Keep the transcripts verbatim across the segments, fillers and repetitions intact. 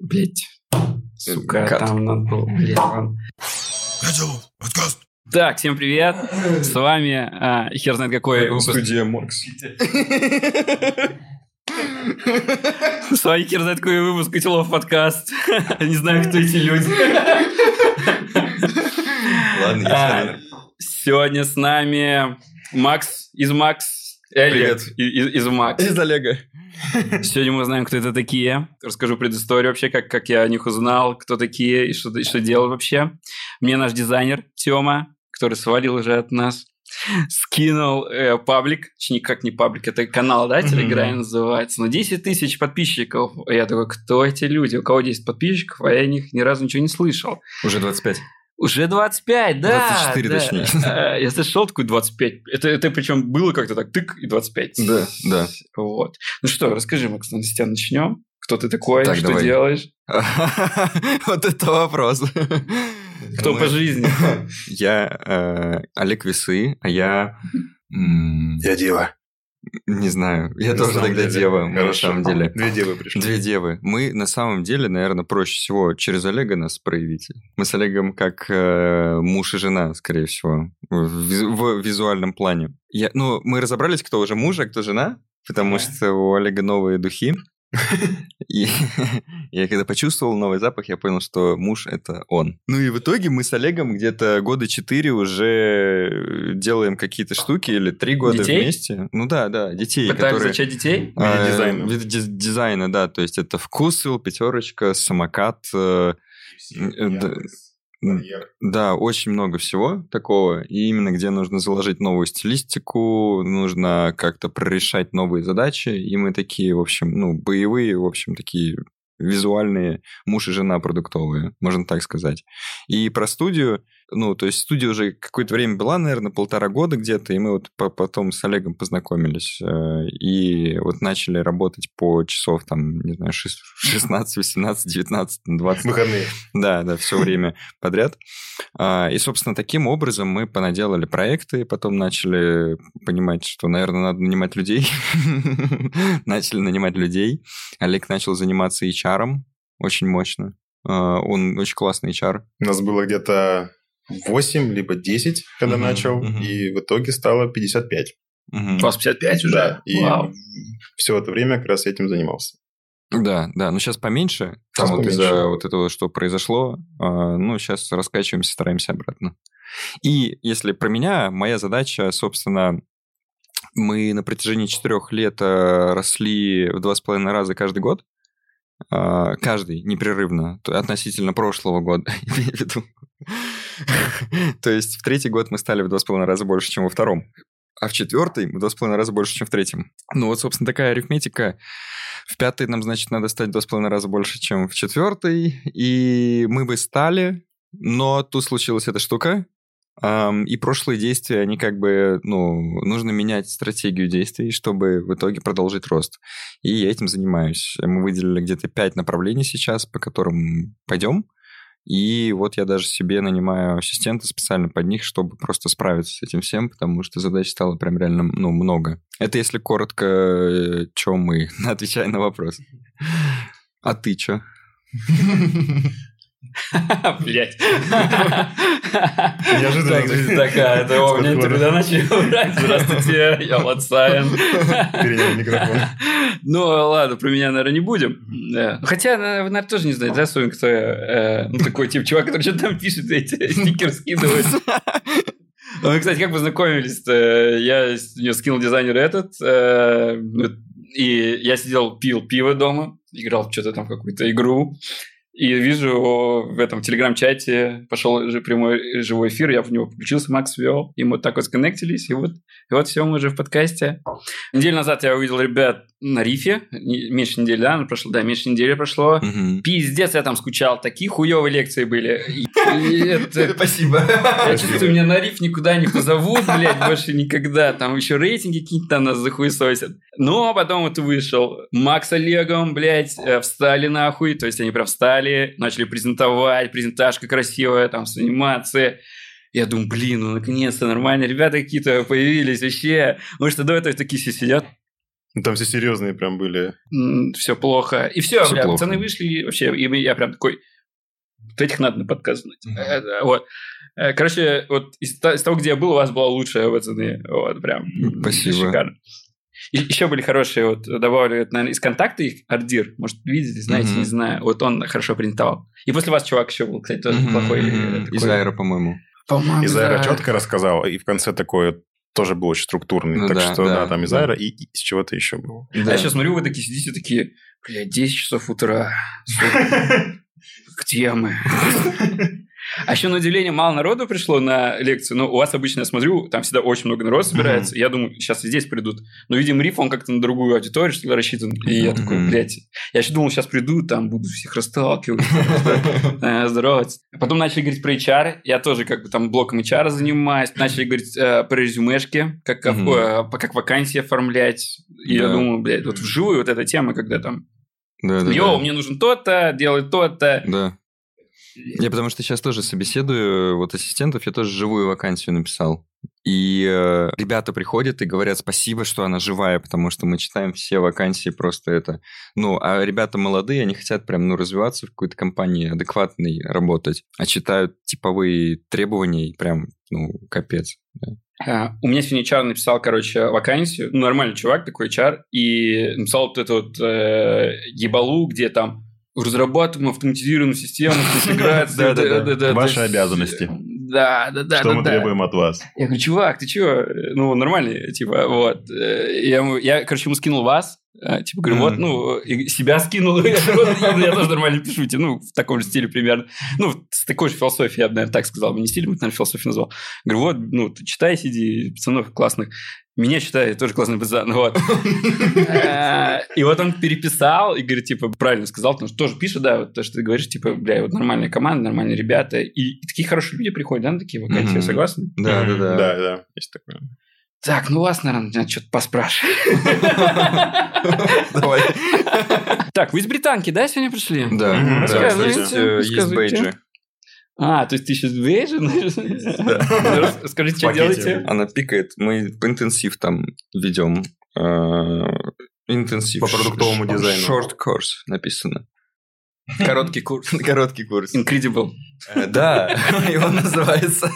Блять. Сука, Кат. Там надо было. Блять, он... Так, всем привет. С вами а, хер знает какой выпуск. Студия Макс. С вами хер знает какой выпуск Котелов подкаст. Не знаю, кто эти люди. Ладно, я а, сегодня с нами Макс из Макс. Олег из, из Макс. Из Олега. Сегодня мы узнаем, кто это такие. Расскажу предысторию вообще, как, как я о них узнал, кто такие и что, и что делал вообще. Мне наш дизайнер Тёма, который свалил уже от нас, скинул э, паблик. Никак не паблик, это канал, да, Telegram mm-hmm. называется. Но десять тысяч подписчиков. Я такой, кто эти люди? У кого десять подписчиков, а я о них ни разу ничего не слышал. Уже двадцать пять. Уже двадцать пять, да. двадцать четыре, да. Точнее. Я слышал такую двадцать пять. Это, это причем было как-то так, тык, и двадцать пять. Да, да. Вот. Ну что, расскажи, Макс, с тебя начнем. Кто ты такой, так, что давай. Делаешь? Вот это вопрос. Кто по жизни? Я Олег Весы, а я... Я Дева. Не знаю. Я на тоже тогда деле. Дева, на самом деле. Две девы пришли. Две девы. Мы, на самом деле, наверное, проще всего через Олега нас проявить. Мы с Олегом как э, муж и жена, скорее всего, в, в визуальном плане. Я, ну, мы разобрались, кто уже муж, а кто жена, потому yeah. что у Олега новые духи. И я когда почувствовал новый запах, я понял, что муж – это он. Ну и в итоге мы с Олегом где-то года четыре уже делаем какие-то штуки, или три года детей? Вместе. Ну да, да, детей. Пытаемся которые... зачать детей? В виде дизайна. В виде дизайна, да. То есть это ВкусВилл, Пятерочка, Самокат. Э... Да, очень много всего такого. И именно где нужно заложить новую стилистику, нужно как-то прорешать новые задачи. И мы такие, в общем, ну, боевые, в общем, такие визуальные муж и жена продуктовые, можно так сказать. И про студию, ну, то есть студия уже какое-то время была, наверное, полтора года где-то, и мы вот потом с Олегом познакомились. И вот начали работать по часов, там, не знаю, шестнадцать, восемнадцать, девятнадцать, двадцать. Выходные. Да, да, все время подряд. И, собственно, таким образом мы понаделали проекты, потом начали понимать, что, наверное, надо нанимать людей. Начали нанимать людей. Олег начал заниматься эйч ар-ом очень мощно. Он очень классный эйч ар. У нас было где-то... восемь, либо десять, когда uh-huh, начал, uh-huh. и в итоге стало пятьдесят пять. Uh-huh. У вас пятьдесят пять уже? Да, и Вау. Все это время как раз этим занимался. Да, да, но сейчас поменьше, сейчас там поменьше. Вот из-за вот этого, что произошло, ну, сейчас раскачиваемся, стараемся обратно. И если про меня, моя задача, собственно, мы на протяжении четырех лет росли в два с половиной раза каждый год, каждый непрерывно, относительно прошлого года, я имею в виду. То есть в третий год мы стали в два с половиной раза больше, чем во втором, а в четвертый в два с половиной раза больше, чем в третьем. Ну вот, собственно, такая арифметика. В пятый нам, значит, надо стать в два с половиной раза больше, чем в четвертый, и мы бы стали, но тут случилась эта штука, и прошлые действия, они как бы, ну, нужно менять стратегию действий, чтобы в итоге продолжить рост. И я этим занимаюсь. Мы выделили где-то пять направлений сейчас, по которым пойдем. И вот я даже себе нанимаю ассистента специально под них, чтобы просто справиться с этим всем, потому что задач стало прям реально, ну, много. Это если коротко, что мы, отвечая на вопрос. А ты чё? Блять. Неожиданно. Такая, это у меня интервью до ночи. Здравствуйте, я Ватсайн. Перенял микрофон. Ну, ладно, про меня, наверное, не будем. Хотя, вы, наверное, тоже не знаете, да, особенно кто такой тип чувак, который что-то там пишет, эти стикеры скидывает. Вы, кстати, как познакомились-то? Я мне скинул дизайнер этот, и я сидел, пил пиво дома, играл что-то там, какую-то игру. И вижу в этом телеграм-чате пошел же прямой живой эфир, я в него подключился, Макс вел, и мы вот так вот сконнектились, и вот, и вот все, мы уже в подкасте. Неделю назад я увидел ребят на Рифе, не, меньше недели, да, прошло, да, меньше недели прошло. Угу. Пиздец, я там скучал, такие хуевые лекции были. Спасибо. Я чувствую, меня на Риф никуда не позовут, блядь, больше никогда. Там еще рейтинги какие-то там нас захуесосят. Но потом вот вышел Макс с Олегом, блядь, встали нахуй, то есть они прям встали, начали презентовать, презентажка красивая, там, с анимацией. Я думаю, блин, ну, наконец-то нормально, ребята какие-то появились вообще. Может, что до этого такие все сидят, Ну, там все серьезные прям были. Mm, все плохо. И все, все бля, плохо. Пацаны вышли, и вообще, и я прям такой... Вот этих надо на подкаст знать. Mm-hmm. Вот. Короче, вот из, из того, где я был, у вас была лучшая, пацаны. Вот, прям. Спасибо. Шикарно. И еще были хорошие, вот, добавлю, это, наверное, из контакта их, Ардир, может, видите, знаете, mm-hmm. не знаю. Вот он хорошо принтовал. И после вас чувак еще был, кстати, тоже mm-hmm. плохой. Mm-hmm. Такой... Из Аэро, по-моему. По-моему, из Аэро да. четко рассказал, и в конце такое... тоже был очень структурный, ну, так да, что, да, да там из аэро и, и из чего-то еще было. Да. А я сейчас смотрю, вы такие сидите, такие, бля, десять часов утра, где мы? А еще, на удивление, мало народу пришло на лекцию, но у вас обычно, я смотрю, там всегда очень много народу собирается, я думаю, сейчас и здесь придут. Но, видимо, Риф, он как-то на другую аудиторию всегда рассчитан, и я такой, блядь, я еще думал, сейчас придут, там будут всех расталкивать, здороваться. Потом начали говорить про эйч ар, я тоже как бы там блоком эйч ар занимаюсь, начали говорить про резюмешки, как вакансии оформлять, и я думаю, блядь, вот вживую вот эта тема, когда там, йоу, мне нужен то-то, делай то-то. Я потому что сейчас тоже собеседую вот ассистентов, я тоже живую вакансию написал. И э, ребята приходят и говорят спасибо, что она живая, потому что мы читаем все вакансии просто это. Ну, а ребята молодые, они хотят прям, ну, развиваться в какой-то компании, адекватной работать, а читают типовые требования и прям, ну, капец. Да. А, у меня сегодня эйч ар написал, короче, вакансию, ну, нормальный чувак такой эйч ар, и написал вот эту вот э, ебалу, где там разрабатываем автоматизированную систему с интеграцией. Да, да, да. Ваши обязанности. Да, да, да. Что мы требуем от вас? Я говорю, чувак, ты чего? Ну, нормальный, типа, вот. Я, короче, ему скинул вас. Типа, говорю, вот, ну, себя скинул. Я тоже нормально пишу. Ну, в таком же стиле примерно. Ну, с такой же философией, я бы, наверное, так сказал. Не стиль, наверное, философию назвал. Говорю, вот, ну, читай, сиди, пацанов классных. Меня считают тоже классный пацан, вот. И вот он переписал и говорит, типа, правильно сказал, потому что тоже пишет, да, вот то, что ты говоришь, типа, бля, вот нормальная команда, нормальные ребята. И такие хорошие люди приходят, да, на такие вакансии, согласны? Да, да, да. Да, да, есть такое. Так, ну вас, наверное, что-то поспрашиваю. Давай. Так, вы из Британки, да, сегодня пришли? Да, кстати, есть бейджи. А, то есть ты сейчас вейджер? Скажите, что делаете? Она пикает. Мы интенсив там ведем. Интенсив. По продуктовому дизайну. Short course написано. Короткий курс. Короткий курс. Incredible. Да, его называется.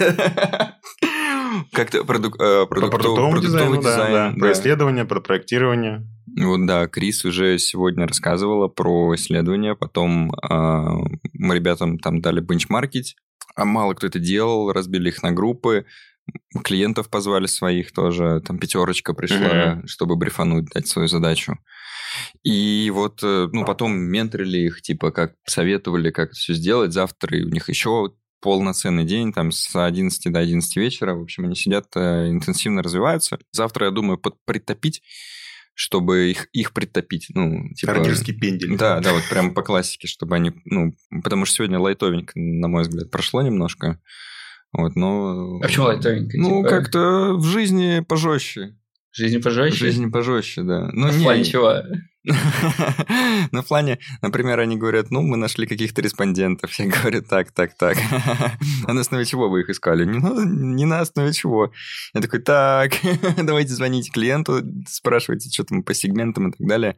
Как-то продуктовый дизайн. Про исследование, про проектирование. Вот, да, Крис уже сегодня рассказывала про исследования, потом э, мы ребятам там дали бенчмаркить, а мало кто это делал, разбили их на группы, клиентов позвали своих тоже, там пятерочка пришла, mm-hmm. чтобы брифануть, дать свою задачу. И вот, э, ну, потом менторили их, типа, как советовали, как это все сделать, завтра и у них еще... полноценный день, там, с одиннадцати до одиннадцати вечера. В общем, они сидят, интенсивно развиваются. Завтра, я думаю, под притопить, чтобы их, их притопить. Ну, типа... Ардирский пендель. Да, да, вот прям по классике, чтобы они... Ну, потому что сегодня лайтовенько, на мой взгляд, прошло немножко. Вот, но... А почему лайтовенько? Ну, типа... как-то в жизни пожестче. В жизни пожестче? В жизни пожестче, да. Ну, в плане чего? На плане, например, они говорят, ну, мы нашли каких-то респондентов. Я говорю, так, так, так. А на основе чего вы их искали? Ну, не на основе чего. Я такой, так, давайте звоните клиенту, спрашивайте, что там по сегментам и так далее.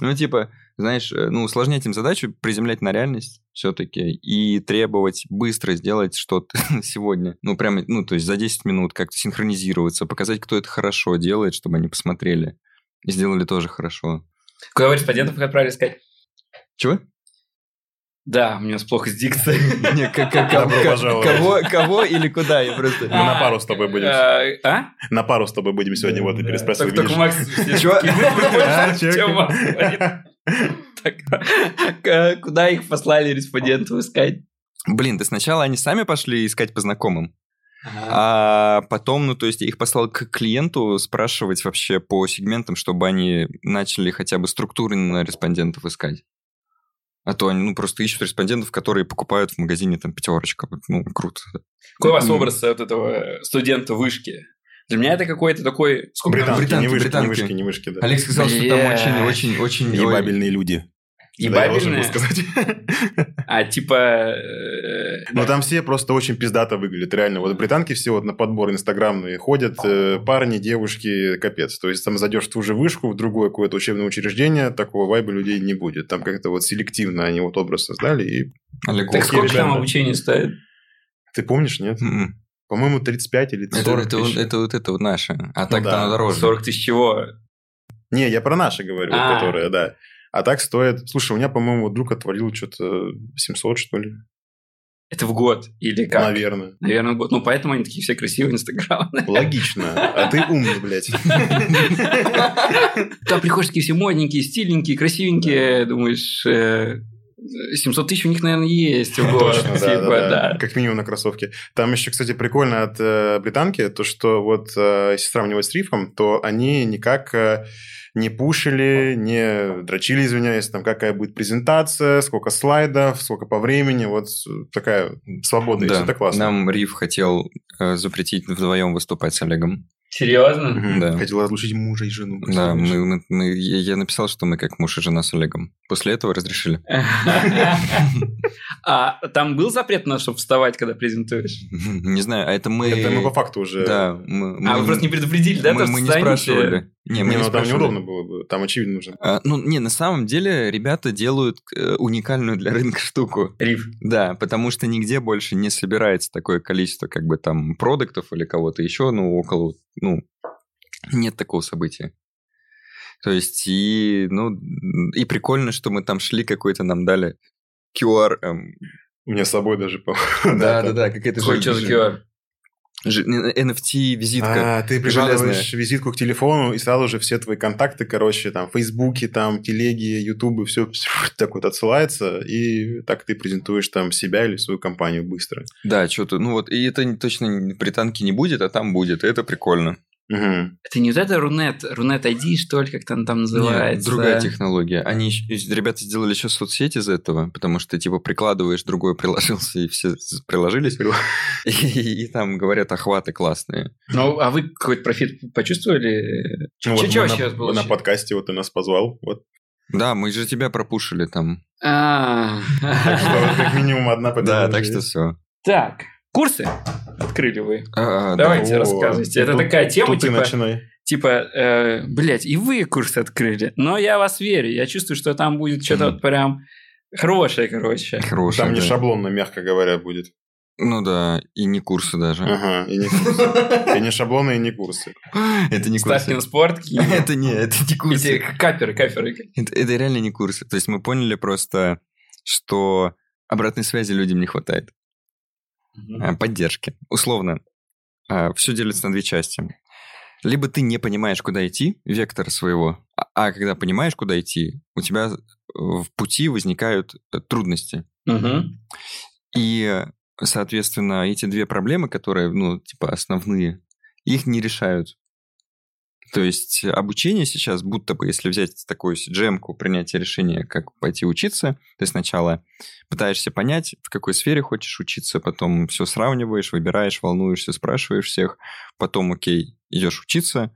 Ну, типа, знаешь, ну, усложнять им задачу, приземлять на реальность все-таки и требовать быстро сделать что-то сегодня. Ну, прямо, ну, то есть за десять минут как-то синхронизироваться, показать, кто это хорошо делает, чтобы они посмотрели и сделали тоже хорошо. Куда вы респондентов отправили искать? Чего? Да, у меня плохо с дикцией. Кого или куда? Я просто. Мы на пару с тобой будем. А? На пару с тобой будем сегодня, вот, и переспросил. Только Макс... Чего? Куда их послали респондентов искать? Блин, да сначала они сами пошли искать по знакомым. А потом, ну, то есть, я их послал к клиенту спрашивать вообще по сегментам, чтобы они начали хотя бы структурно респондентов искать. А то они, ну, просто ищут респондентов, которые покупают в магазине, там, пятерочка. Ну, круто. Какой у вас образ от этого студента вышки? Для меня это какой-то такой... Британки, не вышки, не вышки, не вышки, да. Алекс сказал, что там очень-очень-очень... Ебабельные люди. И да, бабельные. А типа... Ну там все просто очень пиздато выглядят, реально. Вот британки все вот на подбор инстаграмные ходят, парни, девушки, капец. То есть там зайдешь в ту же вышку, в другое какое-то учебное учреждение, такого вайба людей не будет. Там как-то вот селективно они вот образ создали. И... Так сколько там обучение стоит? Ты помнишь, нет? По-моему, тридцать пять или сорок это, тысяч. Это, это вот это вот наше. А ну, так-то да. Она дороже. сорок тысяч чего? Не, я про наши говорю, вот, которые, да. А так стоит... Слушай, у меня, по-моему, друг отвалил что-то семьсот, что ли. Это в год или как? Наверное. Наверное, в год. Ну, поэтому они такие все красивые в Инстаграм. Логично. А ты умный, блядь. Там приходишь такие все модненькие, стильненькие, красивенькие. Думаешь, семьсот тысяч у них, наверное, есть в год. Точно, да. Как минимум на кроссовке. Там еще, кстати, прикольно от британки, то, что вот если сравнивать с Рифом, то они никак... не пушили, не дрочили, извиняюсь, там какая будет презентация, сколько слайдов, сколько по времени, вот такая свобода, да. Есть, это классно. Нам Риф хотел э, запретить вдвоем выступать с Олегом. Серьезно? Угу. Да. Хотел разлучить мужа и жену. Да, мы, мы, мы, я написал, что мы как муж и жена с Олегом. После этого разрешили. А там был запрет на чтобы вставать, когда презентуешь? Не знаю, а это мы... Это мы по факту уже... Да. А вы просто не предупредили, да? Мы не спрашивали. Не, мы не спрашивали. Там неудобно было бы, там очевидно нужно. Ну, не, на самом деле ребята делают уникальную для рынка штуку. Риф. Да, потому что нигде больше не собирается такое количество как бы там продуктов или кого-то еще, ну, около... Ну, нет такого события. То есть, и, ну, и прикольно, что мы там шли, какой-то нам дали ку ар. Эм... У меня с собой даже, по-моему. Да-да-да, какая-то... Хоть что за ку ар? эн эф ти-визитка. А, ты прикладываешь визитку к телефону, и сразу же все твои контакты, короче, там, в Фейсбуке, там, телеги, Ютубе, все так вот отсылается, и так ты презентуешь там себя или свою компанию быстро. Да, что-то, ну вот, и это точно британки не будет, а там будет, и это прикольно. Угу. Это не вот это Рунет, Рунет ай ди, что ли, как-то она там называется? Нет, другая технология. Они, ребята сделали еще соцсети из этого, потому что ты, типа, прикладываешь, другое приложился, и все приложились, и, и, и там, говорят, охваты классные. Ну, а вы какой-то профит почувствовали? Ну, вот Че, мы на, было на подкасте вот ты нас позвал, вот. Да, мы же тебя пропушили там. Так что как минимум одна победа. Да, так что все. Так. Курсы открыли вы. А, Давайте да, рассказывайте. О, это тут, такая тема, типа, типа э, блядь, и вы курсы открыли. Но я вас верю. Я чувствую, что там будет что-то mm-hmm. вот прям хорошее, короче. Хорошее, там да. Не шаблонно, мягко говоря, будет. Ну да, и не курсы даже. Ага, и не курсы. И не шаблоны, и не курсы. Это не курсы. Стаффин спорт. Это не, это не курсы. Эти каперы, каперы. Это реально не курсы. То есть мы поняли просто, что обратной связи людям не хватает. Поддержки. Условно, все делится на две части. Либо ты не понимаешь, куда идти, вектор своего, а когда понимаешь, куда идти, у тебя в пути возникают трудности. Uh-huh. И, соответственно, эти две проблемы, которые, ну, типа, основные, их не решают. То есть обучение сейчас, будто бы, если взять такую джемку принятия решения, как пойти учиться, то есть сначала пытаешься понять, в какой сфере хочешь учиться, потом все сравниваешь, выбираешь, волнуешься, спрашиваешь всех, потом, окей, идешь учиться.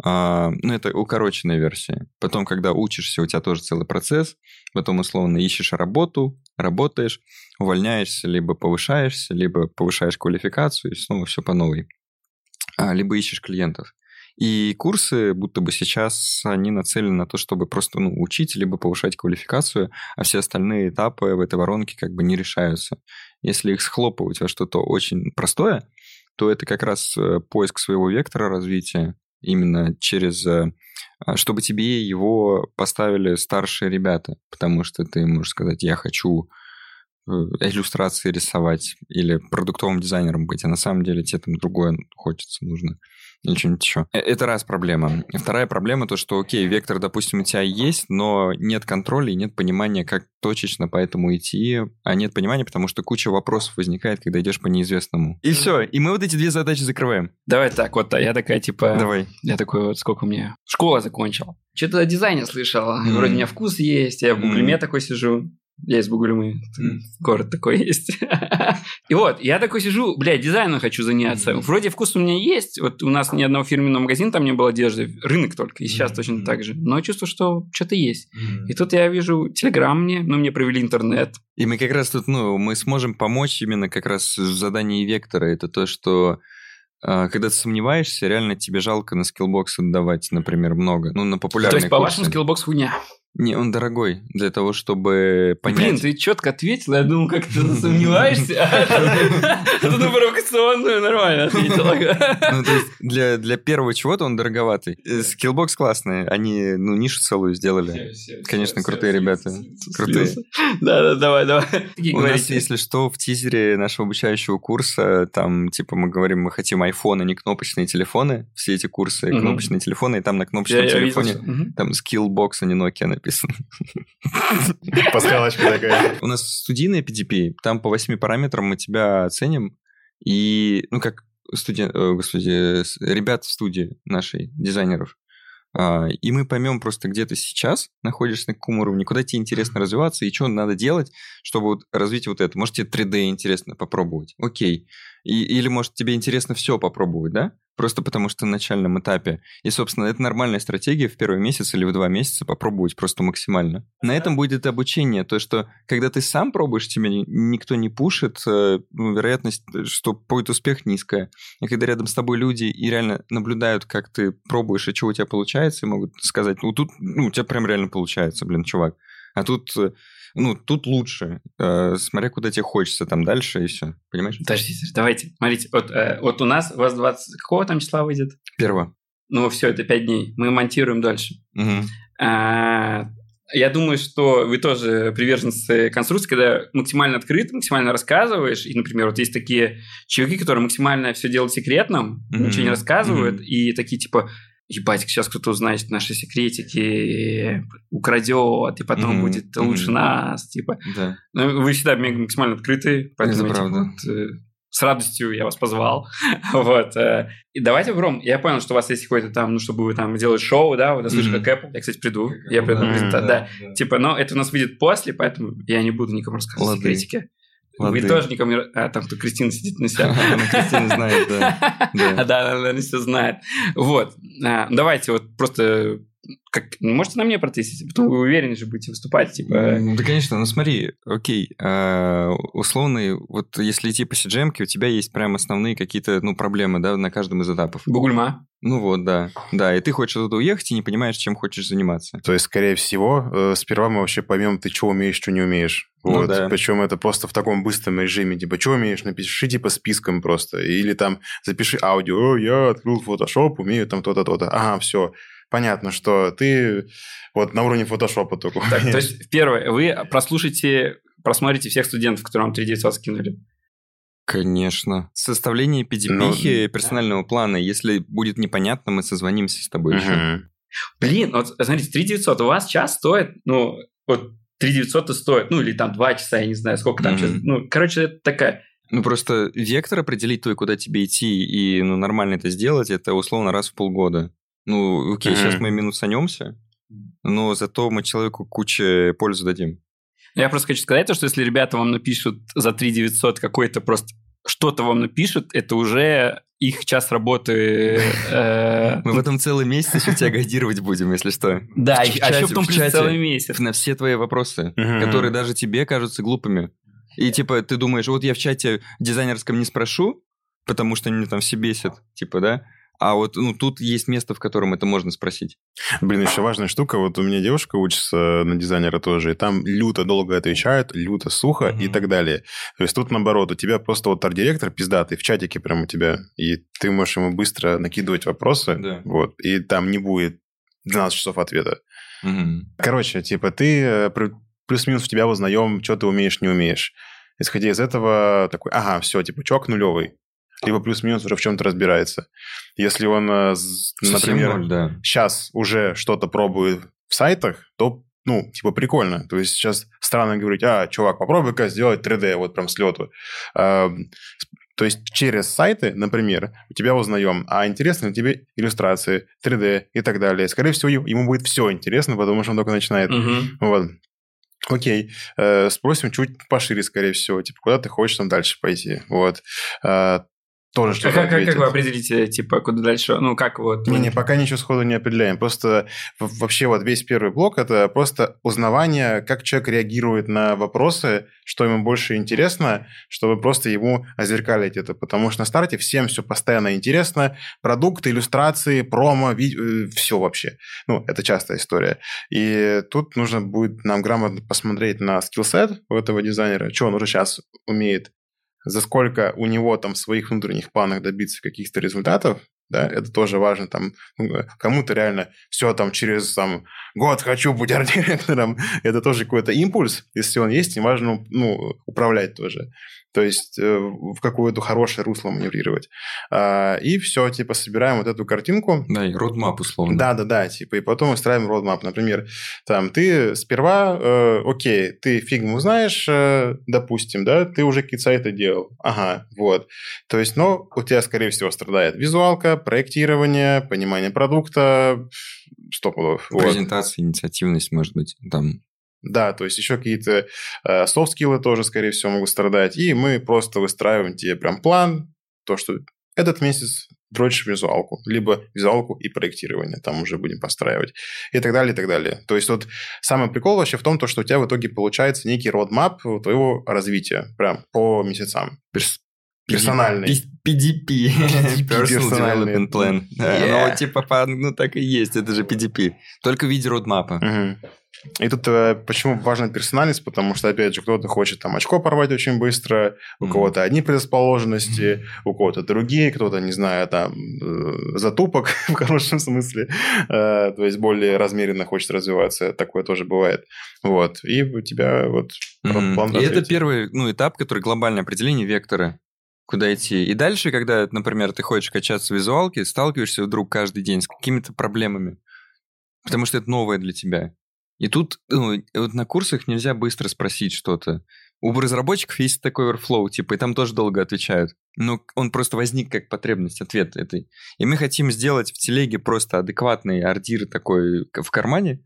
А, ну, это укороченная версия. Потом, когда учишься, у тебя тоже целый процесс. Потом, условно, ищешь работу, работаешь, увольняешься, либо повышаешься, либо повышаешь квалификацию, и снова все по новой. А, либо ищешь клиентов. И курсы, будто бы сейчас, они нацелены на то, чтобы просто ну, учить, либо повышать квалификацию, а все остальные этапы в этой воронке как бы не решаются. Если их схлопывать во что-то очень простое, то это как раз поиск своего вектора развития, именно через... Чтобы тебе его поставили старшие ребята, потому что ты можешь сказать, я хочу иллюстрации рисовать или продуктовым дизайнером быть, а на самом деле тебе там другое хочется, нужно... или что-нибудь еще. Это раз проблема. Вторая проблема, то, что, окей, вектор, допустим, у тебя есть, но нет контроля и нет понимания, как точечно по этому идти, а нет понимания, потому что куча вопросов возникает, когда идешь по неизвестному. И все, и мы вот эти две задачи закрываем. Давай так, вот я такая, типа... Давай. Я такой, вот сколько мне... Школа закончила. Что-то о дизайне слышал. Mm-hmm. Вроде у меня вкус есть, я в гуглиме mm-hmm. такой сижу. Я из Бугульмы. Mm-hmm. Город такой есть. И И вот, я такой сижу, блядь, дизайном хочу заняться. Mm-hmm. Вроде вкус у меня есть. Вот у нас ни одного фирменного магазина там не было одежды. Рынок только. И сейчас mm-hmm. точно так же. Но я чувствую, что что-то есть. Mm-hmm. И тут я вижу Telegram мне. Ну, мне привели интернет. И мы как раз тут, ну, мы сможем помочь именно как раз в задании вектора. Это то, что... Когда ты сомневаешься, реально тебе жалко на Skillbox отдавать, например, много. Ну, на популярные курсы. То есть, по-вашему, Skillbox хуйня? Не, он дорогой для того, чтобы понять... Блин, ты четко ответил, я думал, как ты сомневаешься, а тут провокационную нормально ответил. Ну, то есть, для первого чего-то он дороговатый. Skillbox классные, они, ну, нишу целую сделали. Конечно, крутые ребята. Крутые. Да-да, давай-давай. У нас, если что, в тизере нашего обучающего курса, там, типа, мы говорим, мы хотим айфон, а не кнопочные телефоны, все эти курсы, кнопочные телефоны, и там на кнопочном телефоне, там, Skillbox, а не Nokia написано. Пасхалочка такая. У нас студийная пи ди пи, там по восьми параметрам мы тебя оценим. И, ну, как студен... Господи, ребят в студии нашей, дизайнеров. И мы поймем просто, где ты сейчас находишься, на каком уровне, куда тебе интересно развиваться и что надо делать, чтобы вот развить вот это. Может, тебе три дэ интересно попробовать. Окей. И, или, может, тебе интересно все попробовать, да? Просто потому что на начальном этапе. И, собственно, это нормальная стратегия в первый месяц или в два месяца попробовать просто максимально. На этом будет обучение. То, что когда ты сам пробуешь, тебя никто не пушит, ну, вероятность, что будет успех, низкая. И когда рядом с тобой люди и реально наблюдают, как ты пробуешь и что у тебя получается, и могут сказать, ну, тут ну, у тебя прям реально получается, блин, чувак. А тут... Ну, тут лучше. Э, смотря, куда тебе хочется, там дальше и все. Понимаешь? Подождите, давайте. Смотрите, вот, э, вот у нас, у вас двадцатого... Какого там числа выйдет? Первого. Ну, все, это пять дней. Мы монтируем дальше. Угу. А, я думаю, что вы тоже приверженцы конструкции, когда максимально открыт, максимально рассказываешь. И, например, вот есть такие чуваки, которые максимально все делают секретным, угу. ничего не рассказывают, угу. и такие, типа... Ебать, сейчас кто-то узнает наши секретики, украдет, и потом mm-hmm. будет mm-hmm. лучше нас, типа. Да. Ну, вы всегда максимально открыты, поэтому я, вот, э, с радостью я вас позвал. вот. Э, и давайте, Ром, я понял, что у вас есть какой-то там, ну, чтобы вы там делать шоу, да, вот я слышу, mm-hmm. как Apple. Я, кстати, приду, как я приду на презентацию, да. Да. да. Типа, но это у нас выйдет после, поэтому я не буду никому рассказывать Лады. секретики. Лады. Вы тоже никому не... А, там кто Кристина сидит на себя. Кристина знает, да. Да, да, она все знает. Вот. Давайте вот просто... Можете на мне протестить? Потом вы уверены же будете выступать, типа... Да, конечно. Ну, смотри, окей. Условный... Вот если идти по си джи эм-ке, у тебя есть прям основные какие-то, ну, проблемы, да, на каждом из этапов. Бугульма. Ну вот, да. Да, и ты хочешь оттуда уехать и не понимаешь, чем хочешь заниматься. То есть, скорее всего, сперва мы вообще поймем, ты что умеешь, что не умеешь. Вот, ну, да. Причем это просто в таком быстром режиме, типа, что умеешь, напиши, типа, списком просто, или там запиши аудио, о, я открыл Photoshop, умею там то-то, то-то, ага, все, понятно, что ты вот на уровне Photoshop только. Так, то есть, первое, вы прослушайте, просмотрите всех студентов, которые вам три девятьсот скинули. Конечно. Составление пи ди пи-хи, ну, персонального да. плана, если будет непонятно, мы созвонимся с тобой угу. еще. Блин, вот, смотрите, три девятьсот у вас час стоит, ну, вот, три девятьсот стоит, ну, или там два часа, я не знаю, сколько там mm-hmm. сейчас. Ну, короче, это такая... Ну, просто вектор определить твой, куда тебе идти, и ну, нормально это сделать, это условно раз в полгода. Ну, окей, mm-hmm. сейчас мы минусанемся, но зато мы человеку кучу пользы дадим. Я просто хочу сказать то, что если ребята вам напишут за три девятьсот какой-то просто... Что-то вам напишут, это уже их час работы... Мы в этом целый месяц еще тебя гайдировать будем, если что. Да, а еще в том числе целый месяц. На все твои вопросы, которые даже тебе кажутся глупыми. И типа ты думаешь, вот я в чате дизайнерском не спрошу, потому что они меня там все бесят, типа, да? А вот ну, тут есть место, в котором это можно спросить. Блин, еще важная штука. Вот у меня девушка учится на дизайнера тоже, и там люто долго отвечают, люто сухо mm-hmm. и так далее. То есть тут наоборот, у тебя просто вот арт-директор пиздатый в чатике прям у тебя, и ты можешь ему быстро накидывать вопросы, да. вот, и там не будет двенадцать часов ответа. Mm-hmm. Короче, типа ты плюс-минус в тебя узнаем, что ты умеешь, не умеешь. Исходя из этого такой, ага, все, типа чувак нулевый. Либо плюс-минус уже в чем-то разбирается. Если он, например, ноль, да. сейчас уже что-то пробует в сайтах, то, ну, типа, прикольно. То есть сейчас странно говорить, а, чувак, попробуй-ка сделать три дэ вот прям с лету. А, то есть через сайты, например, у тебя узнаем, а интересны ли тебе иллюстрации, три дэ и так далее. Скорее всего, ему будет все интересно, потому что он только начинает... Угу. Вот. Окей, э, спросим чуть пошире, скорее всего, типа, куда ты хочешь там дальше пойти, вот, э, тоже что-то а как, как вы определите, типа, куда дальше, ну, как вот? Не-не, пока ничего сходу не определяем, просто вообще вот весь первый блок – это просто узнавание, как человек реагирует на вопросы, что ему больше интересно, чтобы просто ему озеркалить это, потому что на старте всем все постоянно интересно, продукты, иллюстрации, промо, видео, все вообще, ну, это частая история, и тут нужно будет нам грамотно посмотреть на скиллсет у этого дизайнера, что он уже сейчас умеет, за сколько у него там в своих внутренних планах добиться каких-то результатов, да, это тоже важно, там, кому-то реально все там через там, год хочу быть арт-директором, это тоже какой-то импульс, если он есть, и важно, ну, управлять тоже, то есть в какое-то хорошее русло маневрировать. И все, типа, собираем вот эту картинку. Да, и roadmap условно. Да-да-да, типа, и потом устраиваем roadmap. Например, там, ты сперва, э, окей, ты фигму знаешь, э, допустим, да, ты уже какие-то сайты делал, ага, вот, то есть, но у тебя, скорее всего, страдает визуалка, проектирование, понимание продукта, сто пудов. Презентация, вот. Инициативность, может быть, там. Да, то есть еще какие-то э, софт-скиллы тоже, скорее всего, могут страдать. И мы просто выстраиваем тебе прям план, то, что этот месяц дрочишь визуалку, либо визуалку и проектирование там уже будем постраивать. И так далее, и так далее. То есть вот самый прикол вообще в том, то, что у тебя в итоге получается некий roadmap твоего развития прям по месяцам. Перс- Персональный. пи ди пи. Personal Development Plan. Yeah. Ну, типа, ну, так и есть, это же пи ди пи. Только в виде roadmap. Uh-huh. И тут почему важна персональность, потому что, опять же, кто-то хочет там очко порвать очень быстро, у mm-hmm. кого-то одни предрасположенности, mm-hmm. у кого-то другие, кто-то, не знаю, там, затупок в хорошем смысле, то есть более размеренно хочет развиваться, такое тоже бывает. Вот, и у тебя вот mm-hmm. план. И развития. Это первый, ну, этап, который глобальное определение вектора. Куда идти. И дальше, когда, например, ты хочешь качаться в визуалке, сталкиваешься вдруг каждый день с какими-то проблемами, потому что это новое для тебя. И тут ну, вот на курсах нельзя быстро спросить что-то. У разработчиков есть такой оверфлоу, типа, и там тоже долго отвечают. Но он просто возник как потребность, ответ этой. И мы хотим сделать в телеге просто адекватный ардир такой в кармане,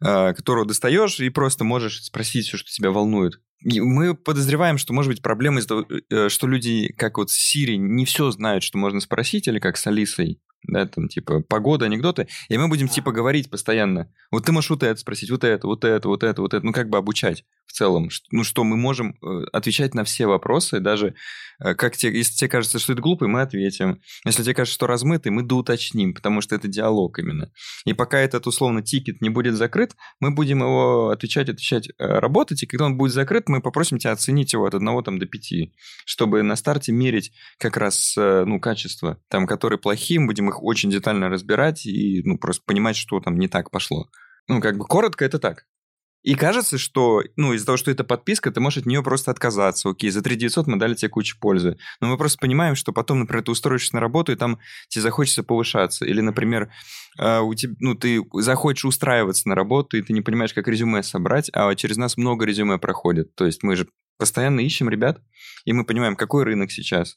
которого достаешь и просто можешь спросить все, что тебя волнует. И мы подозреваем, что может быть проблема из-за того, что люди, как вот с Сири, не все знают, что можно спросить, или как с Алисой, да, там типа погода, анекдоты, и мы будем типа говорить постоянно. Вот ты можешь вот это спросить, вот это, вот это, вот это, вот это, ну как бы обучать в целом, ну что мы можем отвечать на все вопросы, даже как тебе, если тебе кажется, что это глупый, мы ответим, если тебе кажется, что размытый, мы доуточним, потому что это диалог именно. И пока этот условно тикет не будет закрыт, мы будем его отвечать, отвечать, работать, и когда он будет закрыт, мы попросим тебя оценить его от одного там, до пяти, чтобы на старте мерить как раз ну, качество, там, которые плохие, мы будем их очень детально разбирать и ну, просто понимать, что там не так пошло. Ну, как бы коротко это так. И кажется, что ну, из-за того, что это подписка, ты можешь от нее просто отказаться. Окей, за три тысячи девятьсот мы дали тебе кучу пользы. Но мы просто понимаем, что потом, например, ты устроишься на работу, и там тебе захочется повышаться. Или, например, у тебя, ну, ты захочешь устраиваться на работу, и ты не понимаешь, как резюме собрать, а через нас много резюме проходит. То есть мы же постоянно ищем ребят, и мы понимаем, какой рынок сейчас.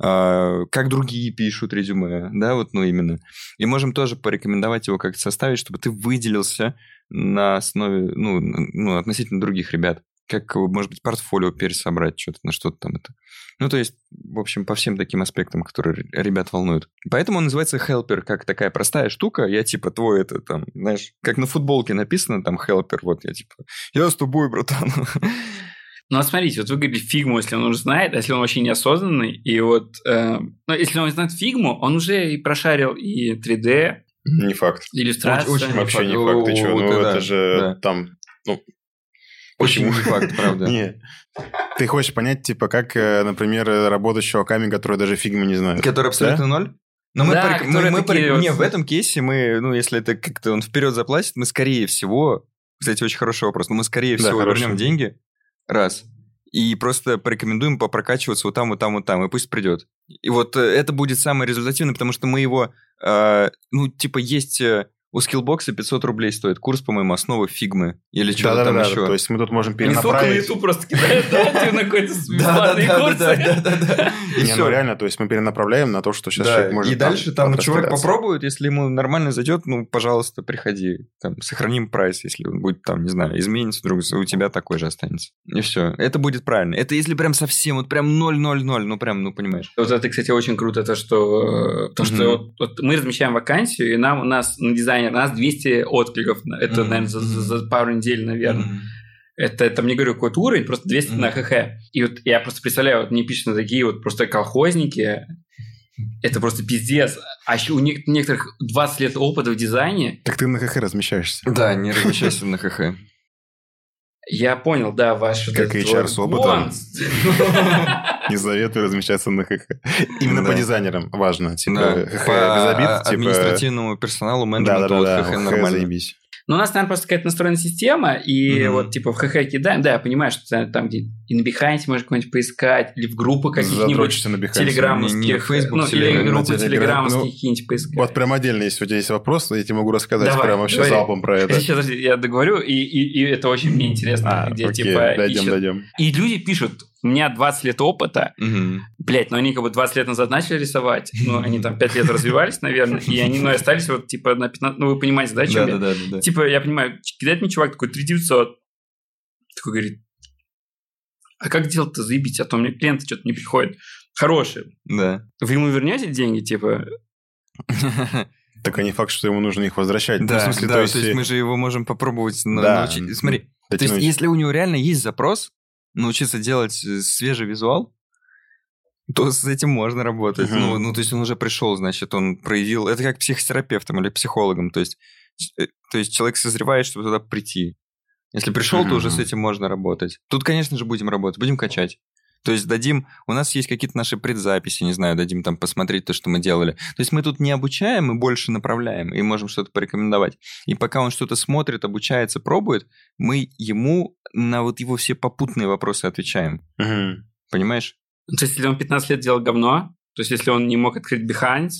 Как другие пишут резюме, да, вот, ну, именно. И можем тоже порекомендовать его как-то составить, чтобы ты выделился на основе, ну, ну относительно других ребят. Как, может быть, портфолио пересобрать что-то на что-то там это. Ну, то есть, в общем, по всем таким аспектам, которые ребят волнуют. Поэтому он называется helper, как такая простая штука. Я, типа, твой, это, там, знаешь, как на футболке написано, там, helper, вот, я, типа, я с тобой, братан. Ну, а смотрите, вот вы говорите фигму, если он уже знает, а если он вообще неосознанный, и вот, э, ну, если он знает фигму, он уже и прошарил и три дэ. Не факт. Иллюстрация. Очень, очень вообще факт. не факт. Ты что, ну, это, это да, же да. там, ну... Очень не факт, правда. Нет. Ты хочешь понять, типа, как, например, работать с чуваками, которые даже фигмы не знают. Которые абсолютно ноль? Но мы, да, мы, мы, мы такие... Не, в этом кейсе мы, ну, если это как-то он вперед заплатит, мы, скорее всего... Кстати, очень хороший вопрос. Но мы, скорее да, всего, хороший. вернем деньги... Раз. И просто порекомендуем попрокачиваться вот там, вот там, вот там, и пусть придет. И вот это будет самое результативное, потому что мы его, э, ну, типа, есть У Skillbox пятьсот рублей стоит курс, по-моему, основы Фигмы. Или что-то да, там да, еще. Да, то есть мы тут можем перенаправить... Не сука, YouTube просто кидает, давайте на какой-то бесплатный курс. Да-да-да. И все. Реально, то есть мы перенаправляем на то, что сейчас человек может... И дальше там человек попробует, если ему нормально зайдет, ну, пожалуйста, приходи. Сохраним прайс, если он будет там, не знаю, изменится вдруг, у тебя такой же останется. И все. Это будет правильно. Это если прям совсем, вот прям ноль ноль ноль, ну, прям, ну, понимаешь. Вот это, кстати, очень круто, то, что мы размещаем вакансию, и нам у нас на дизайн у нас двести откликов. Это, mm-hmm. наверное, за, за пару недель, наверное. Mm-hmm. Это, там, не говорю, какой-то уровень, просто двести mm-hmm. на ха-ха. И вот я просто представляю, вот мне пишут на такие вот просто колхозники. Это просто пиздец. А еще у некоторых двадцать лет опыта в дизайне. Так ты на ха-ха размещаешься. Да, не размещайся на ха-ха. Я понял, да, ваш... Как эйч ар с опытом. Не советую размещаться на ха-ха. Именно по дизайнерам важно. Типа ха-ха без обид. По административному персоналу, менеджменту ха-ха нормально. Ну, у нас, наверное, просто какая-то настроена система, и вот типа в ха-ха кидаем. Да, я понимаю, что там где и на Behance можно какой-нибудь поискать, или в группах каких-нибудь телеграммовских, ну, или группы телеграммовских какие-нибудь поискать. Вот прям отдельно, если у тебя есть вопрос, я тебе могу рассказать прям вообще залпом про это. Сейчас я договорю, и это очень мне интересно. А, где, типа, дойдем, дойдем. И люди пишут... У меня двадцать лет опыта, mm-hmm. блять, но ну они как бы двадцать лет назад начали рисовать, ну, они там пять лет развивались, наверное, и они, ну, остались вот, типа, на пятнадцать, ну, вы понимаете, да, чем да, я? Да, да, да. Типа, я понимаю, кидает мне чувак такой три тысячи девятьсот, такой говорит, а как дело-то заебить, а то мне клиенты что-то не приходят, хорошие. Да. Вы ему вернете деньги, типа... Так а не факт, что ему нужно их возвращать. Да, ну, в смысле, да, то, есть... то есть мы же его можем попробовать да. научить. Смотри, дотянуть. То есть если у него реально есть запрос, научиться делать свежий визуал, то с этим можно работать. Uh-huh. Ну, ну, то есть он уже пришел, значит, он проявил... Это как психотерапевтом или психологом. То есть, то есть человек созревает, чтобы туда прийти. Если пришел, uh-huh. то уже с этим можно работать. Тут, конечно же, будем работать, будем качать. То есть дадим... У нас есть какие-то наши предзаписи, не знаю, дадим там посмотреть то, что мы делали. То есть мы тут не обучаем, мы больше направляем, и можем что-то порекомендовать. И пока он что-то смотрит, обучается, пробует, мы ему на вот его все попутные вопросы отвечаем. Угу. Понимаешь? То есть если он пятнадцать лет делал говно, то есть если он не мог открыть Behance,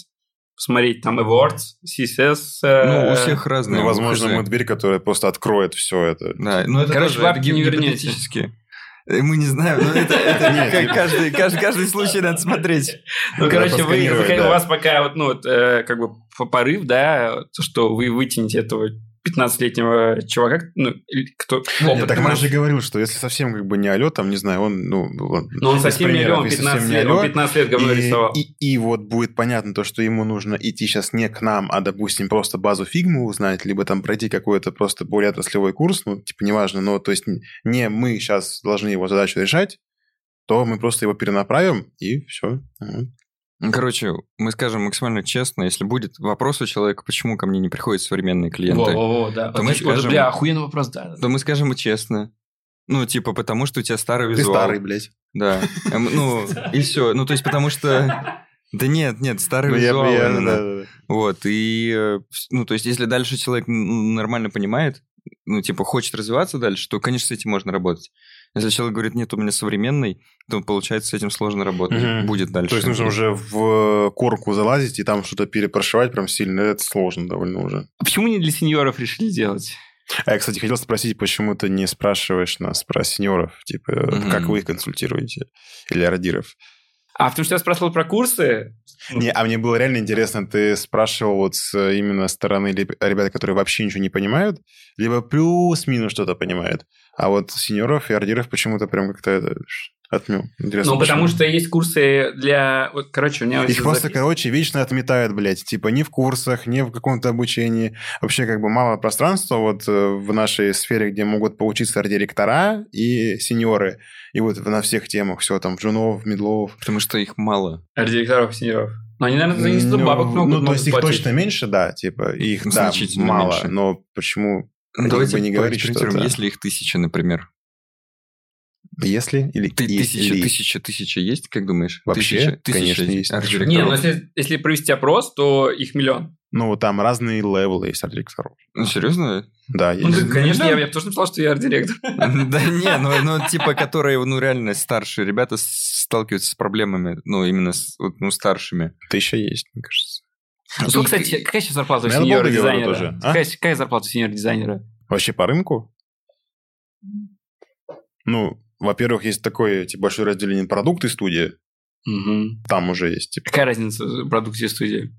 посмотреть там Awards, си эс эс... Ну, у всех разные. Ну, возможно, мы дверь, которая просто откроет все это. Да, ну это короче, тоже гипотетически. Мы не знаем, но это, это нет, каждый, каждый, каждый случай надо смотреть. Ну, да, короче, вы, да. у вас пока вот, ну, вот, э, как бы порыв, да, что вы вытянете этого пятнадцатилетнего чувака, ну, кто... Ну, нет, так Маш же говорил, что если совсем как бы не алё, там, не знаю, он... Ну, он, но он совсем не алё, он пятнадцать лет, он пятнадцать лет говно рисовал. И, и, и вот будет понятно то, что ему нужно идти сейчас не к нам, а, допустим, просто базу Фигмы узнать, либо там пройти какой-то просто более отраслевой курс, ну, типа, неважно, но, то есть, не мы сейчас должны его задачу решать, то мы просто его перенаправим, и все. Короче, мы скажем максимально честно, если будет вопрос у человека, почему ко мне не приходят современные клиенты, во-во-во, да. то, мы скажем, бля, охуенный вопрос, да, да. то мы скажем честно. Ну, типа, потому что у тебя старый визуал. Ты старый, блядь. Да. Ну, и все. Ну, то есть, потому что... Да нет, нет, старый визуал. Да. Вот, и... Ну, то есть, если дальше человек нормально понимает, ну, типа, хочет развиваться дальше, то, конечно, с этим можно работать. Если человек говорит, нет, у меня современный, то, получается, с этим сложно работать. Mm-hmm. Будет дальше. То есть нужно уже в корку залазить и там что-то перепрошивать прям сильно. Это сложно довольно уже. А почему не для сеньоров решили делать? А я, кстати, хотел спросить, почему ты не спрашиваешь нас про сеньоров? Типа, mm-hmm. как вы их консультируете? Или ардиров? А потому что я спрашивал про курсы. Не, а мне было реально интересно, ты спрашивал вот с именно стороны ребят, которые вообще ничего не понимают, либо плюс-минус что-то понимают. А вот сеньоров и ардиров почему-то прям как-то это отмел. Интересно, ну, почему? Потому что есть курсы для... Вот, короче, у меня... Их просто, запис... короче, вечно отметают, блядь. Типа ни в курсах, ни в каком-то обучении. Вообще как бы мало пространства вот в нашей сфере, где могут поучиться арт-директора и сеньоры. И вот на всех темах все, там, джунов, медлов. Потому что их мало. Арт-директоров и сеньоров. Но они, наверное, за них сто бабок много платят. Ну, то есть их точно меньше, да, типа. Их, да, мало. Меньше. Но почему... Ну, давайте не говорить, что это... Если их тысяча, например. Если? Или Ты, есть, тысяча, или... тысяча, тысяча есть, как думаешь? Вообще, тысяча, конечно, тысяча есть. есть. Не, ну если, если провести опрос, то их миллион. Ну, там разные левелы есть арт-директоров. Ну, серьезно? Да, есть. Ну, ты, конечно, я, я тоже написал, что я арт-директор. Да не, ну, типа, которые, ну, реально старшие ребята сталкиваются с проблемами, ну, именно с старшими. Тысяча есть, мне кажется. Ну, кстати, какая сейчас зарплата у сеньор-дизайнера? Какая, какая зарплата у сеньор-дизайнера? Вообще по рынку? Ну, во-первых, есть такое типа, большое разделение продукты и студии. Угу. Там уже есть. Типа. Какая разница в продукте и студии?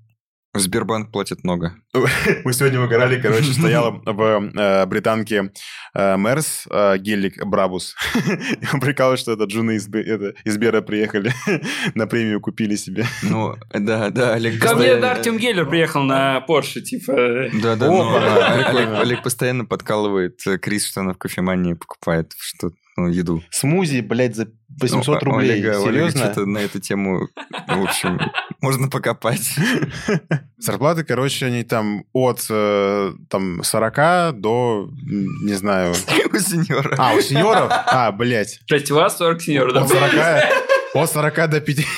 Сбербанк платит много. Мы сегодня выгорали, короче, стояла в э, британке э, Мерс э, Гелик Брабус. Я прикалываюсь, что это джуны из, это, из Бера приехали на премию, купили себе. Ну, да, да, Олег... Ко постоянно... мне Артем Геллер приехал на Порше, типа... Да, да, но, Олег, Олег постоянно подкалывает Крис, что она в кофемании покупает что-то. Ну, еду. Смузи, блядь, за восемьсот ну, рублей. Олега, серьезно? Олега что-то на эту тему, в общем, можно покопать. Зарплаты, короче, они там от там, сорока до, не знаю... У сеньора. А, у сеньоров? А, блядь. Блядь, у вас сорок сеньоров, да? От сорока до пятидесяти.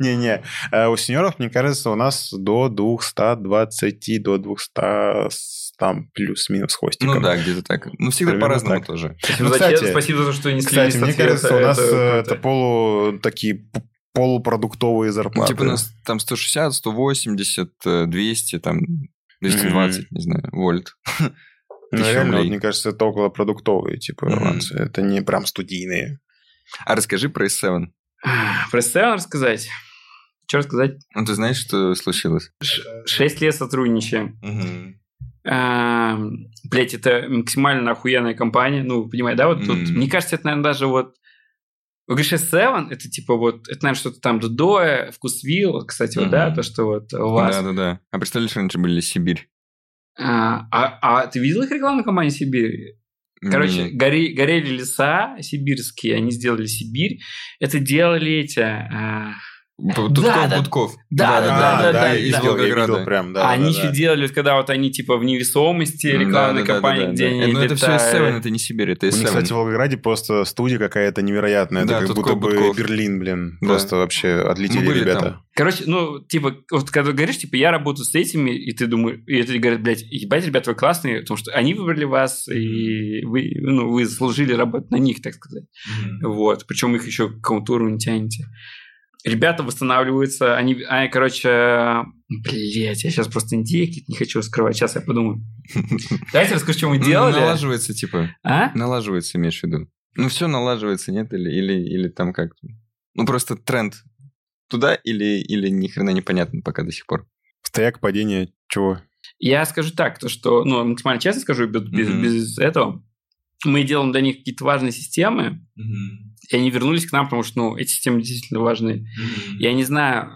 Не-не. У сеньоров, мне кажется, у нас до двухсот двадцати, до двухсот... там плюс-минус хвостиком. Ну да, где-то так. Ну всегда примерно по-разному так. Тоже. Ну, кстати, кстати, спасибо за то, что не слились. Кстати, мне кажется, у нас это, это полу такие полупродуктовые зарплаты. Ну, типа у нас там сто шестьдесят, сто восемьдесят, двести, там двести двадцать, mm-hmm. не знаю, вольт. Ну, реально, вот, мне кажется, это около продуктовые, типа, mm-hmm. это не прям студийные. А расскажи про эс семь. Про эс семь рассказать? Что рассказать? Ну, ты знаешь, что случилось? Ш- шесть лет сотрудничаем. Mm-hmm. А, блять, это максимально охуенная компания. Ну, понимаешь, да, вот тут, mm-hmm. мне кажется, это, наверное, даже вот... Вы говоришь, эс семь, это типа вот... Это, наверное, что-то там Дудоя, ВкусВилл, кстати, mm-hmm. вот, да, то, что вот у вас... Да-да-да. А представляешь, раньше были Сибирь. А, а, а ты видел их рекламную кампанию Сибирь? Короче, mm-hmm. горе, горели леса сибирские, они сделали Сибирь. Это делали эти... А... Тутков, да, да. Бутков. Да, да, да, да, да, да, из Белгорода. Прям, да, они да, еще да. делали, когда вот они типа в невесомости, рекламной да, да, компании, да, да, где да. они но летают. Это все эс семь, это не Сибирь, это эс семь. У них, кстати, в Волгограде просто студия какая-то невероятная. Да, это как будто бы Бутков. Берлин, блин. Да. Просто вообще отлетели ребята. Там. Короче, ну, типа, вот когда ты говоришь, типа, я работаю с этими, и ты думаешь, и ты говоришь, блядь, ебать, ребята, вы классные, потому что они выбрали вас, и вы, ну, вы заслужили работать на них, так сказать. Mm-hmm. Вот. Причем их еще к какому-то уровню тянете. Ребята восстанавливаются, они, а, короче, блять, я сейчас просто идеи какие-то не хочу раскрывать, сейчас я подумаю. Давайте расскажу, что мы делали. Налаживается, типа, а? Налаживается, имеешь в виду? Ну, все налаживается, нет, или, или, или там как-то. Ну, просто тренд туда или, или ни хрена непонятно пока до сих пор. Стояк, падение, чего? Я скажу так, то что, ну, максимально честно скажу, без, mm-hmm. без этого, мы делаем для них какие-то важные системы, mm-hmm. и они вернулись к нам, потому что, ну, эти системы действительно важны. Mm-hmm. Я не знаю,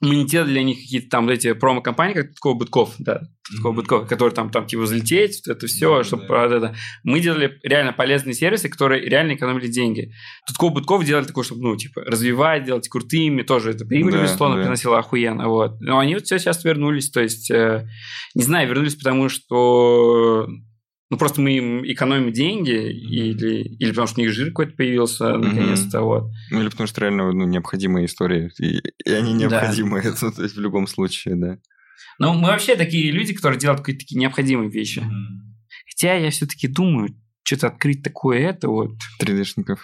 мы не делали для них какие-то там эти промо-компании, как Тутков, Бутков, да, Тутков, mm-hmm. Бутков, которые там, там типа взлететь, это все, mm-hmm. чтобы mm-hmm. это. Мы делали реально полезные сервисы, которые реально экономили деньги. Тутков, Бутков делали такое, чтобы, ну, типа, развивать, делать крутыми, тоже это прибыль, безусловно, mm-hmm. приносило охуенно, вот. Но они вот все сейчас вернулись, то есть, э, не знаю, вернулись, потому что... Ну, просто мы им экономим деньги, mm-hmm. или, или потому что у них жир какой-то появился, mm-hmm. наконец-то, вот. Ну, или потому что реально, ну, необходимая история, и, и они необходимы, да. Это, то есть в любом случае, да. Ну, мы вообще такие люди, которые делают какие-то такие необходимые вещи. Mm-hmm. Хотя я все-таки думаю, что-то открыть такое это вот... три дэ-шников.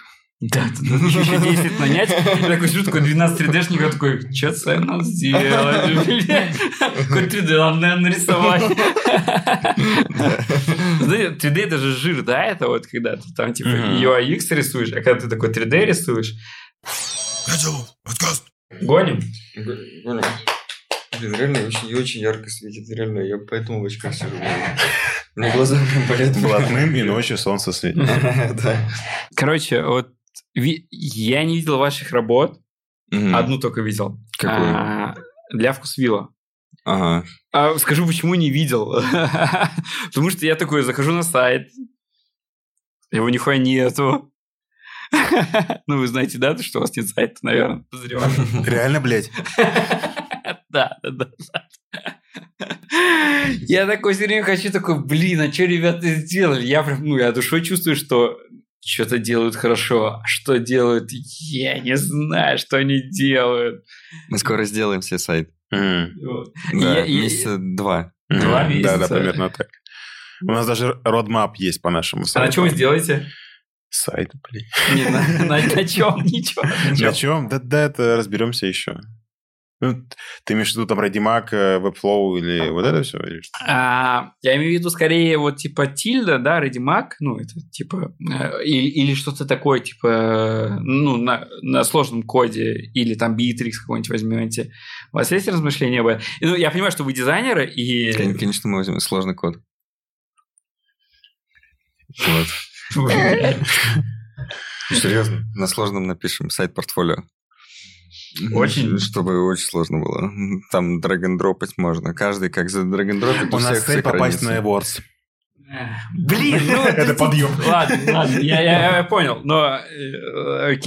Да, еще десять нанять. Я такой сижу, такой двенадцать три дэ-шников, такой, что с этим надо сделать? Какой три дэ надо, наверное, нарисовать. Знаете, три дэ это же жир, да, это вот когда ты там типа ю ай икс рисуешь, а когда ты такой три дэ рисуешь... Гоним? Гоним. Блин, реально очень ярко светит, реально, я поэтому в очках сижу. У меня глаза болят. Блатным и ночью солнце светит. Короче, вот Ви... Я не видел ваших работ. Mm-hmm. Одну только видел. Какую? А, для ВкусВилла. Ага. А, скажу, почему не видел. Потому что я такой, захожу на сайт. Его нихуя нету. Ну, вы знаете, да, что у вас нет сайта, наверное. Реально, блядь? Да, да, да. Я такой все время хочу, такой, блин, а что ребята сделали? Я прям, ну, я душой чувствую, что... Что-то делают хорошо, а что делают, я не знаю, что они делают. Мы скоро сделаем все сайт. Mm. Да, я, месяца я... два. Mm. Два месяца. Да, да, примерно так. У нас даже родмап есть по нашему сайту. А на чем вы сделаете? Сайт, блин. Не, на, на, на чем? Ничего. На чем? Да, да, это разберемся еще. Ты имеешь в виду там Readymag, Webflow или вот это все? А, я имею в виду скорее вот типа Тильда, да, Readymag, ну это типа э, или, или что-то такое типа ну на, на сложном коде или там Bitrix какой-нибудь возьмете. У вас есть размышления об этом? Ну, я понимаю, что вы дизайнеры и... Конечно, мы возьмем сложный код. Вот. Серьезно? На сложном напишем сайт-портфолио. Очень. Чтобы очень сложно было. Там драг-н-дропать можно. Каждый как за драг-н-дропит. У нас цель попасть на AdWords. Блин, ну... Это подъем. Ладно, ладно, я понял. Но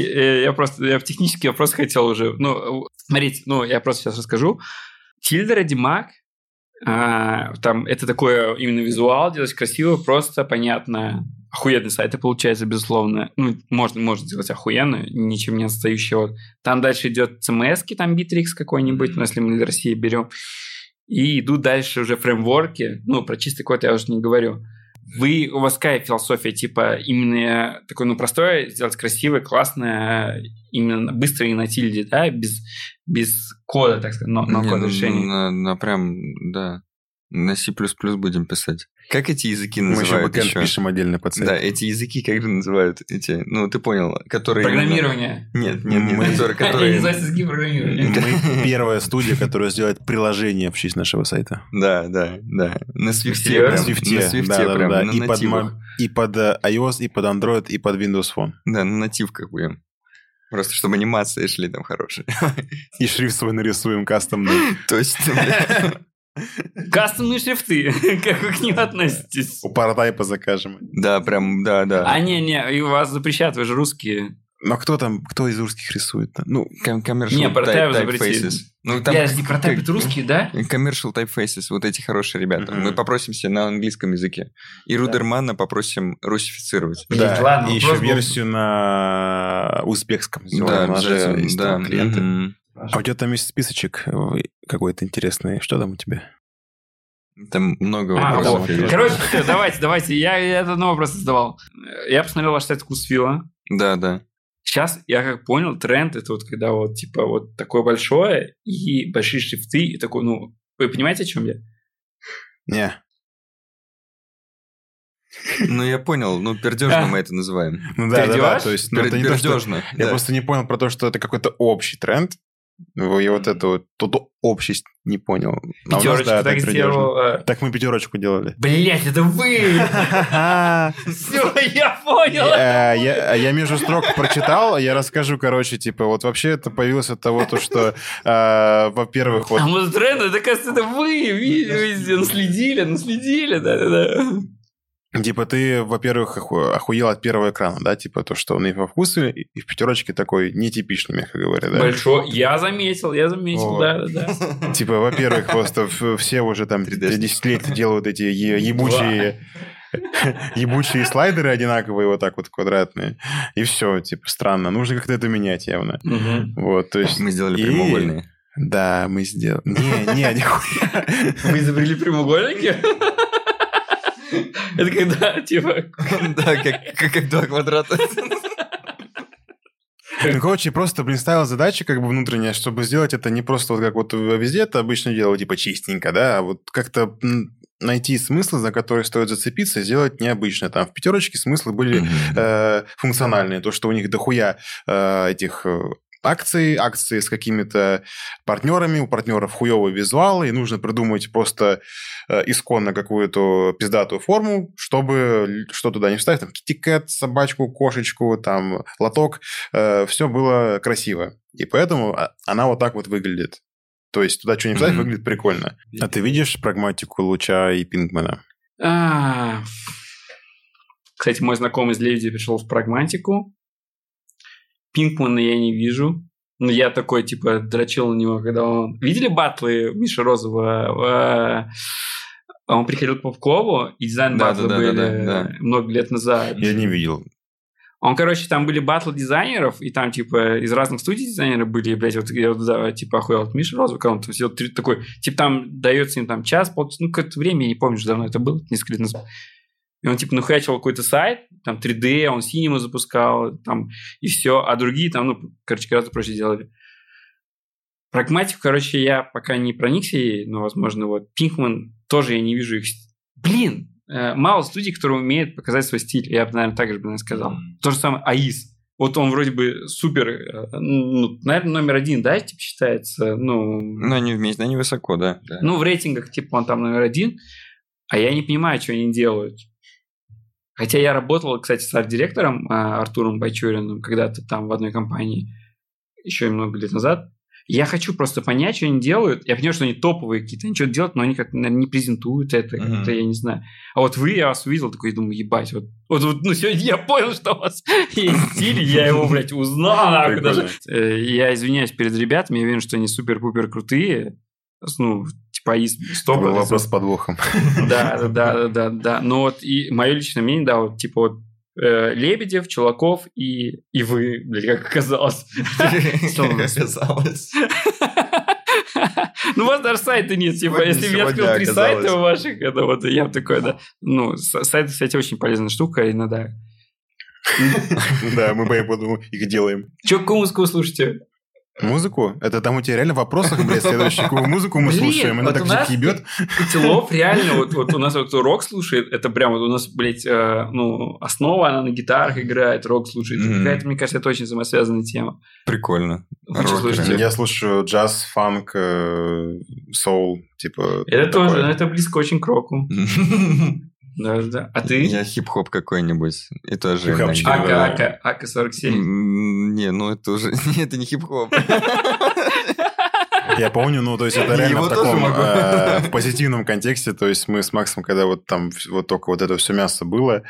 я просто... Я в технический вопрос хотел уже... Ну, смотрите, ну, я просто сейчас расскажу. Тильда, Readymag, там это такое именно визуал, делать красиво, просто, понятно... Охуенные сайты, получается, безусловно. Ну, можно, можно делать охуенно, ничем не отстающего. Там дальше идет си эм эс-ки, там Bitrix какой-нибудь, но ну, если мы для России берем. И идут дальше уже фреймворки. Ну, про чистый код я уже не говорю. Вы, у вас какая философия? Типа, именно такое, ну, простое, сделать красивое, классное, именно быстро и на Тильде, да? Без, без кода, так сказать, но, но код решения. На, на прям, да. На си плюс плюс будем писать. Как эти языки называют? Мы еще бэкэнд пишем отдельно под сайт. Да, эти языки как же называют? Эти, ну, ты понял, которые... Программирование. Нет, нет, нет. Мы... Которые, которые... Я не знаю, языки программирования. Мы первая студия, которая сделает приложение вообще с нашего сайта. Да, да, да. На Swift. На Swift, да, да. И под iOS, и под Android, и под Windows Phone. Да, на нативках будем. Просто чтобы анимации шли там хорошие. И шрифт свой нарисуем кастомный. Точно, блядь. Кастомные шрифты, как вы к ним относитесь? У Паратайпа закажем. Да, прям, да, да. А не-не, вас запрещают, вы же русские. Но кто там, кто из русских рисует-то? Ну, Commercial typefaces. Ну, там... Я же не про тайпит русские, да? Commercial typefaces, вот эти хорошие ребята. Uh-huh. Мы попросимся на английском языке. И Рудермана да. попросим русифицировать. Да, да. Ладно, и еще был... версию на узбекском. Да, да, да. Клиенты. Uh-huh. А у тебя там есть списочек какой-то интересный. Что там у тебя? Там много вопросов. А, короче, все, давайте, давайте. Я, я этот вопрос задавал. Я посмотрел ваш сайт ВкусВилла. Да, да. Сейчас, я как понял, тренд это вот когда вот типа вот такое большое и большие шрифты и такой, ну... Вы понимаете, о чем я? Не. Ну, я понял. Ну, пердежно мы это называем. Ну, да, да, то есть... Пердежно. Я просто не понял про то, что это какой-то общий тренд. Я вот эту вот общесть не понял. Пятерочку а нас, да, так сделал. Так мы пятерочку делали. Блять, это вы! Все, я понял. Я между строк прочитал, я расскажу, короче, типа, вот вообще это появилось от того, что, во-первых... А мы тренд, это, кажется, это вы, видите, наследили, наследили, да-да-да. Типа ты, во-первых, охуел от первого экрана, да? Типа то, что он и во вкусе, и в пятерочке такой нетипичный, мягко говоря, да? Большой. Я заметил, я заметил, да-да-да. Типа, во-первых, просто все уже там десять лет делают эти ебучие... Ебучие слайдеры одинаковые, вот так вот квадратные. И все, типа, странно. Нужно как-то это менять явно. Вот, то есть... Мы сделали прямоугольные. Да, мы сделали... Не, не, нихуя. Мы изобрели прямоугольники? Это когда, типа... Да, как два квадрата. Ну, короче, просто, блин, ставил задачи как бы внутренняя, чтобы сделать это не просто вот как вот везде это обычно делают, типа, чистенько, да, а вот как-то найти смысл, за который стоит зацепиться, сделать необычно. Там в пятерочке смыслы были функциональные. То, что у них дохуя этих... акции, акции с какими-то партнерами, у партнеров хуёвые визуалы, и нужно придумать просто э, исконно какую-то пиздатую форму, чтобы что туда не вставить, там китикет, собачку, кошечку, там лоток, э, все было красиво. И поэтому она вот так вот выглядит. То есть туда что не вставить, mm-hmm. выглядит прикольно. А ты видишь прагматику Луча и Пинкмана? А-а-а. Кстати, мой знакомый из Лебедя пришел в прагматику. Пинкмана я не вижу. Но я такой, типа, дрочил на него, когда он... Видели баттлы Миши Розова? Он приходил к Попкову, и дизайн да, баттлы да, да, были да, да, да. много лет назад. Я не видел. Он, короче, там были баттлы дизайнеров, и там, типа, из разных студий дизайнеры были, блядь, вот я, да, типа, охуел от Миши Розова, когда он там сидел, такой, типа, там дается им там час, полчаса, ну, какое-то время, я не помню, что давно это было, несколько лет назад. И он, типа, нахуячил какой-то сайт, там, три дэ, он синему запускал, там, и все. А другие там, ну, короче, гораздо проще делали. Прагматику, короче, я пока не проникся ей, но, возможно, вот Пинкман тоже я не вижу их... Блин! Мало студий, которые умеют показать свой стиль. Я бы, наверное, так же бы сказал. Mm. То же самое АИС. Вот он вроде бы супер... Ну, наверное, номер один, да, типа, считается? Ну, но они вместе, они высоко, да. да. Ну, в рейтингах, типа, он там номер один. А я не понимаю, что они делают. Хотя я работал, кстати, с арт-директором Артуром Байчуриным когда-то там в одной компании еще много лет назад. Я хочу просто понять, что они делают. Я понимаю, что они топовые какие-то, они что-то делают, но они как-то, наверное, не презентуют это, uh-huh. как-то, я не знаю. А вот вы, я вас увидел, такой, думаю, ебать, вот, вот, вот ну, сегодня я понял, что у вас есть стиль, я его, блядь, узнал. Я извиняюсь перед ребятами, я уверен, что они супер-пупер крутые, ну, типа из сто процентов. Вопрос с подвохом. Да, да, да, да. Но вот и мое личное мнение, да, вот, типа, вот, Лебедев, Чулаков и, и вы, блядь, как оказалось. Как оказалось. Ну, у вас даже сайта нет, типа, если бы я открыл три сайта ваших, это вот я такой, да. Ну, сайты, кстати, очень полезная штука, иногда. Да, мы поэтому их делаем. Че, какую музыку слушаете? Музыку? Это там у тебя реально в вопросах, блядь, следующий, какую музыку мы слушаем, она так же ебет. Котелов реально, вот, вот у нас вот кто рок слушает, это прям вот у нас, блядь, э, ну, основа, она на гитарах играет, рок слушает. Mm-hmm. Какая-то, мне кажется, это очень взаимосвязанная тема. Прикольно. Я слушаю джаз, фанк, э, соул, типа... Это такое. Тоже, но это близко очень к року. Да, да. А ты? Я хип-хоп какой-нибудь. И тоже. Ака, Ака, сорок семь. Не, ну это уже... Это не хип-хоп. Я помню, ну, то есть это реально в таком в позитивном контексте. То есть мы с Максом, когда вот там вот только вот это все мясо было,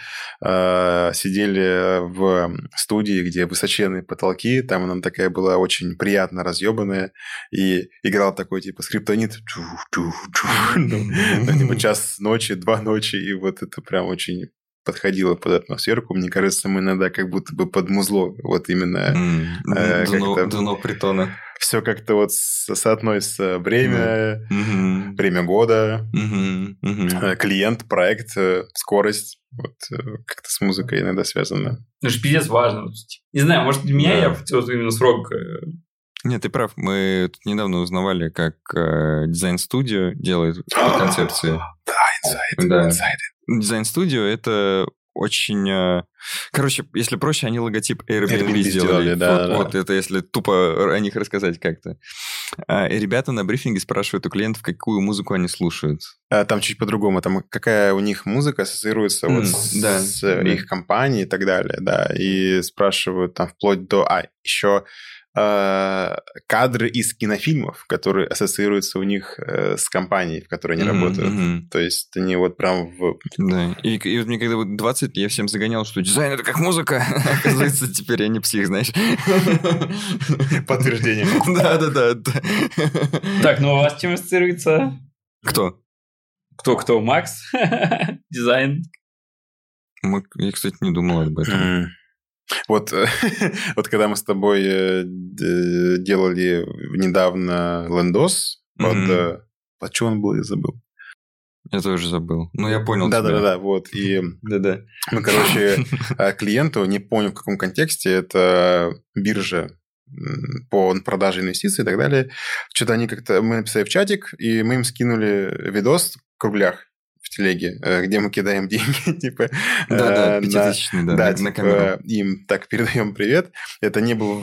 сидели в студии, где высоченные потолки, там она такая была очень приятно разъебанная, и играл такой типа скриптонит. Типа час ночи, два ночи, и вот это прям очень... подходила под атмосферку. Мне кажется, мы иногда как будто бы под музло, вот именно... Mm. Э, Дуно, Дуно притона. Все как-то вот соотносится время, mm. время года, mm-hmm. Mm-hmm. клиент, проект, скорость. Вот как-то с музыкой иногда связано. Ну, же пиздец важно. Не знаю, может, для меня yeah. я хотел именно срок... Нет, ты прав. Мы тут недавно узнавали, как э, дизайн-студио делает концепции. Да, инсайд, да. инсайд. Дизайн-студио — это очень... Короче, если проще, они логотип Airbnb, Airbnb сделали. Да, вот, да. вот это если тупо о них рассказать как-то. И ребята на брифинге спрашивают у клиентов, какую музыку они слушают. А там чуть по-другому. Там какая у них музыка ассоциируется mm, вот с, да, с да. их компанией и так далее. Да. И спрашивают там вплоть до... А, еще... кадры из кинофильмов, которые ассоциируются у них с компанией, в которой они mm-hmm. работают. То есть они вот прям... В... Да. И, и вот мне когда вот двадцать, я всем загонял, что дизайн — это как музыка. Оказывается, теперь я не псих, знаешь. Подтверждение. Да-да-да. Так, ну у вас чем ассоциируется? Кто? Кто-кто? Макс? Дизайн? Я, кстати, не думал об этом. Вот, вот когда мы с тобой делали недавно лендос, mm-hmm. под, под что он был, я забыл. Я тоже забыл. Ну, я понял. Да-да-да, вот. И Да-да. мы, короче, клиенту, не понял в каком контексте, это биржа по продаже инвестиций и так далее. Что-то они как-то... Мы написали в чатик, и мы им скинули видос в круглях. В телеге, где мы кидаем деньги, типа... Да-да, пятитысячный, да, да, на камеру. Им так передаем привет. Это не было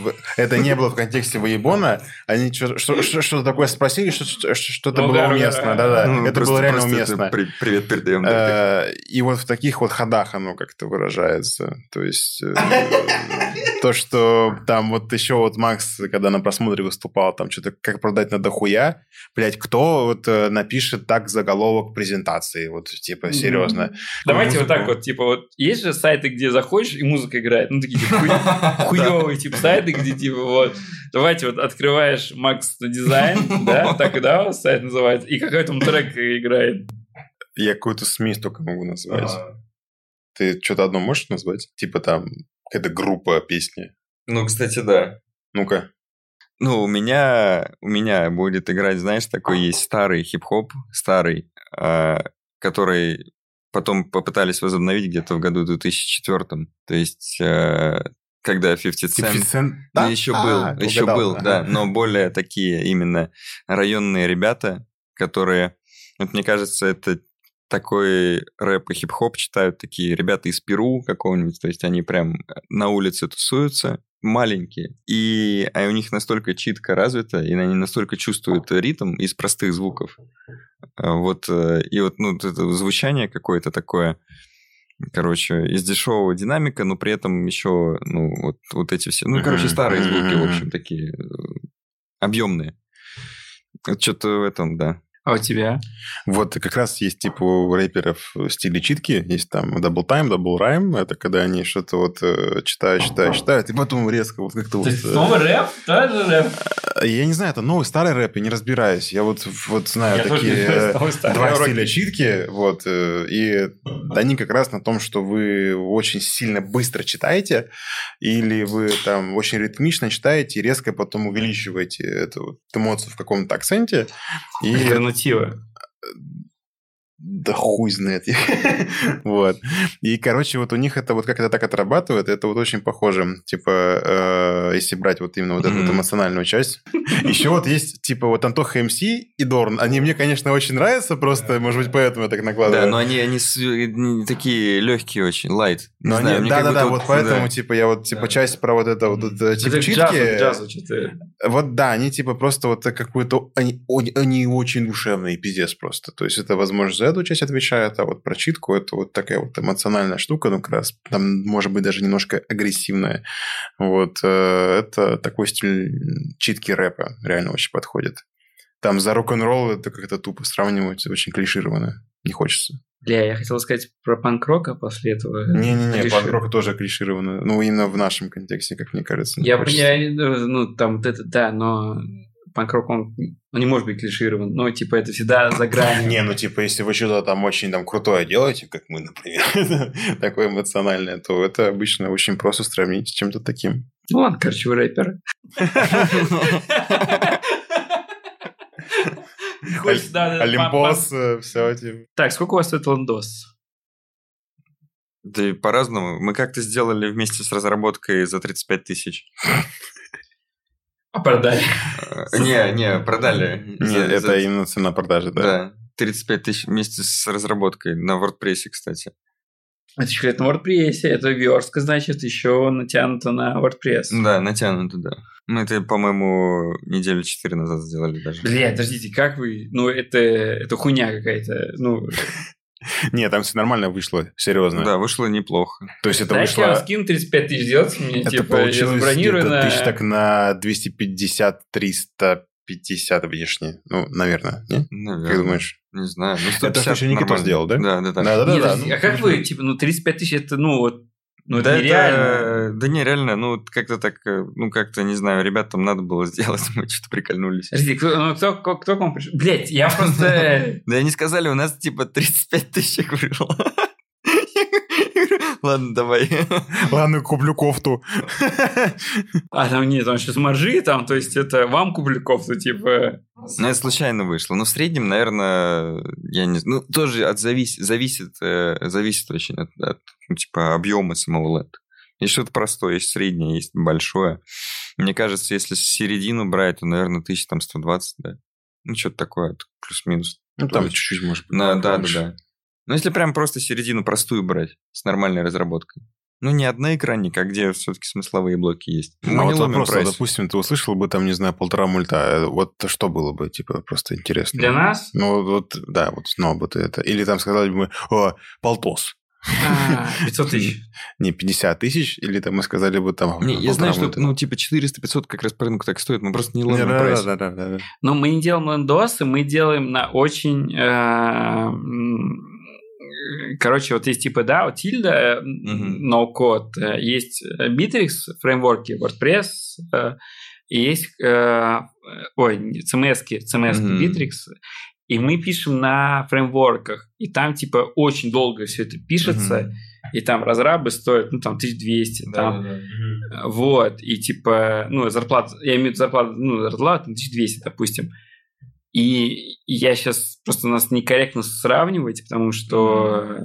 в контексте выебона. Они что-то такое спросили, что-то было уместно. Да-да, это было реально уместно. Привет передаем. И вот в таких вот ходах оно как-то выражается. То есть... То, что там вот еще вот Макс, когда на просмотре выступал, там что-то как продать надо хуя, блядь, кто вот напишет так заголовок презентации, вот типа серьезно. Давайте вот так вот, типа вот есть же сайты, где заходишь и музыка играет, ну такие хуевые типа сайты, где типа вот, давайте вот открываешь Макс Дизайн, да, так и да, сайт называется, и какой там трек играет. Я какую-то смесь только могу назвать. Ты что-то одно можешь назвать? Типа там... Это группа песни. Ну, кстати, да. Ну-ка. Ну, у меня, у меня будет играть, знаешь, такой есть старый хип-хоп, старый, э, который потом попытались возобновить где-то в году две тысячи четвёртом. То есть э, когда пятьдесят цент да? еще а, был, угадал, еще был, ага. да, но более такие именно районные ребята, которые, вот мне кажется, это такой рэп и хип-хоп читают такие ребята из Перу какого-нибудь, то есть они прям на улице тусуются, маленькие, и а у них настолько читка развита, и они настолько чувствуют ритм из простых звуков. Вот, и вот, ну, это звучание какое-то такое, короче, из дешевого динамика, но при этом еще, ну, вот, вот эти все, ну, короче, старые звуки, в общем, такие объемные. Вот что-то в этом, да. А у тебя? Вот как раз есть типа у рэперов стили читки, есть там double time, double rhyme, это когда они что-то вот читают, читают, читают, и потом резко вот как-то вот... То есть новый рэп? Тоже рэп? Я не знаю, это новый, старый рэп, я не разбираюсь. Я вот, вот знаю я такие два стиля читки, вот, и они как раз на том, что вы очень сильно быстро читаете, или вы там очень ритмично читаете, и резко потом увеличиваете эту эмоцию в каком-то акценте, и... Да хуй знает. Вот. И, короче, вот у них это вот как это так отрабатывает, это вот очень похоже. Типа, э, если брать вот именно вот эту эмоциональную часть. Еще вот есть, типа, вот Антоха МС и Дорн. Они мне, конечно, очень нравятся, просто, может быть, поэтому я так накладываю. Да, но они, они такие легкие очень, лайт. Да-да-да, вот поэтому, типа, я вот, типа, часть про вот это вот, типа, читки. Вот, да, они, типа, просто вот какую-то... Они очень душевные, пиздец просто. То есть, это, возможно, за эту часть отвечает, а вот про читку это вот такая вот эмоциональная штука, ну, как раз там, может быть, даже немножко агрессивная. Вот. Это такой стиль читки рэпа реально очень подходит. Там за рок-н-ролл это как-то тупо сравнивать, очень клишированно. Не хочется. Бля, я хотел сказать про панк-рок, а после этого... Не-не-не, панк-рок тоже клишировано. Ну, именно в нашем контексте, как мне кажется. Я понимаю, ну, там вот это, да, но... Панк-рок, он, он не может быть клиширован, но, типа, это всегда за гранью. Не, ну, типа, если вы что-то там очень там крутое делаете, как мы, например, такое эмоциональное, то это обычно очень просто сравнить с чем-то таким. Ну, ладно, короче, вы рэперы. Олимпос, все, типа. Так, сколько у вас стоит лондос? Да и по-разному. Мы как-то сделали вместе с разработкой за тридцать пять тысяч. А продали? Не, не, продали. Нет, это именно цена продажи, да? Да, тридцать пять тысяч вместе с разработкой на WordPress, кстати. Это еще говорит на WordPress, это верстка, значит, еще натянуто на WordPress. Да, натянуто, да. Мы это, по-моему, неделю четыре назад сделали даже. Блядь, подождите, как вы... Ну, это, это хуйня какая-то, ну... Нет, там все нормально вышло, серьезно. Да, вышло неплохо. То есть это вышло... Знаешь, я скину тридцать пять тысяч делать, мне это типа забронирую на... Это получилось так на двести пятьдесят триста пятьдесят внешне. Ну, наверное, не? Наверное. Как думаешь? Не знаю. Ну, это еще Никита сделал, да? Да, да, да. да, да, Нет, да, да. Ну, а как вы, типа, ну, тридцать пять тысяч, это, ну, вот... Ну, да, нереально. Да, да нереально, ну, как-то так, ну, как-то, не знаю, ребятам надо было сделать, мы что-то прикольнулись. Подожди, кто, ну, кто, кто, кто к вам пришел? Блядь, я просто... Да они сказали, у нас, типа, тридцать пять тысяч вышло. Ладно, давай. Ладно, куплю кофту. А там нет, там сейчас маржи, там, то есть это вам куплю кофту, типа... Ну, это случайно вышло. Но в среднем, наверное, я не знаю. Ну, тоже от завис... зависит, э, зависит очень от, от ну, типа, объема самого эл и ди. Есть что-то простое, есть среднее, есть большое. Мне кажется, если середину брать, то, наверное, тысяч там сто двадцать, да. Ну, что-то такое, плюс-минус. Ну, там есть. Чуть-чуть, может быть. Да, да, да, да. Ну, если прям просто середину простую брать с нормальной разработкой. Ну, не одноэкранник, а где все-таки смысловые блоки есть. Мы а вот вопрос, а, допустим, ты услышал бы там, не знаю, полтора мульта, вот что было бы, типа, просто интересно? Для нас? Ну, вот, да, вот снова бы ты это... Или там сказали бы, о, полтос. пятьсот тысяч. Не, пятьдесят тысяч, или там мы сказали бы там... Не, я знаю, что, ну, типа, четыреста-пятьсот как раз по рынку так стоит, мы просто не лондон прайс. Да-да-да. Но мы не делаем лондосы, мы делаем на очень... Короче, вот есть типа, да, вот Тильда, ноу-код, mm-hmm. no есть Bitrix, фреймворки, WordPress, и есть, э, ой, си эм эс-ки, си эм эс-ки mm-hmm. Bitrix, и мы пишем на фреймворках, и там типа очень долго все это пишется, mm-hmm. и там разрабы стоят, ну, там, тысяча двести, да, там, да, да. Вот, и типа, ну, зарплата, я имею в виду зарплату, ну, зарплата, там, тысяча двести, допустим. И я сейчас... Просто нас некорректно сравнивать, потому что...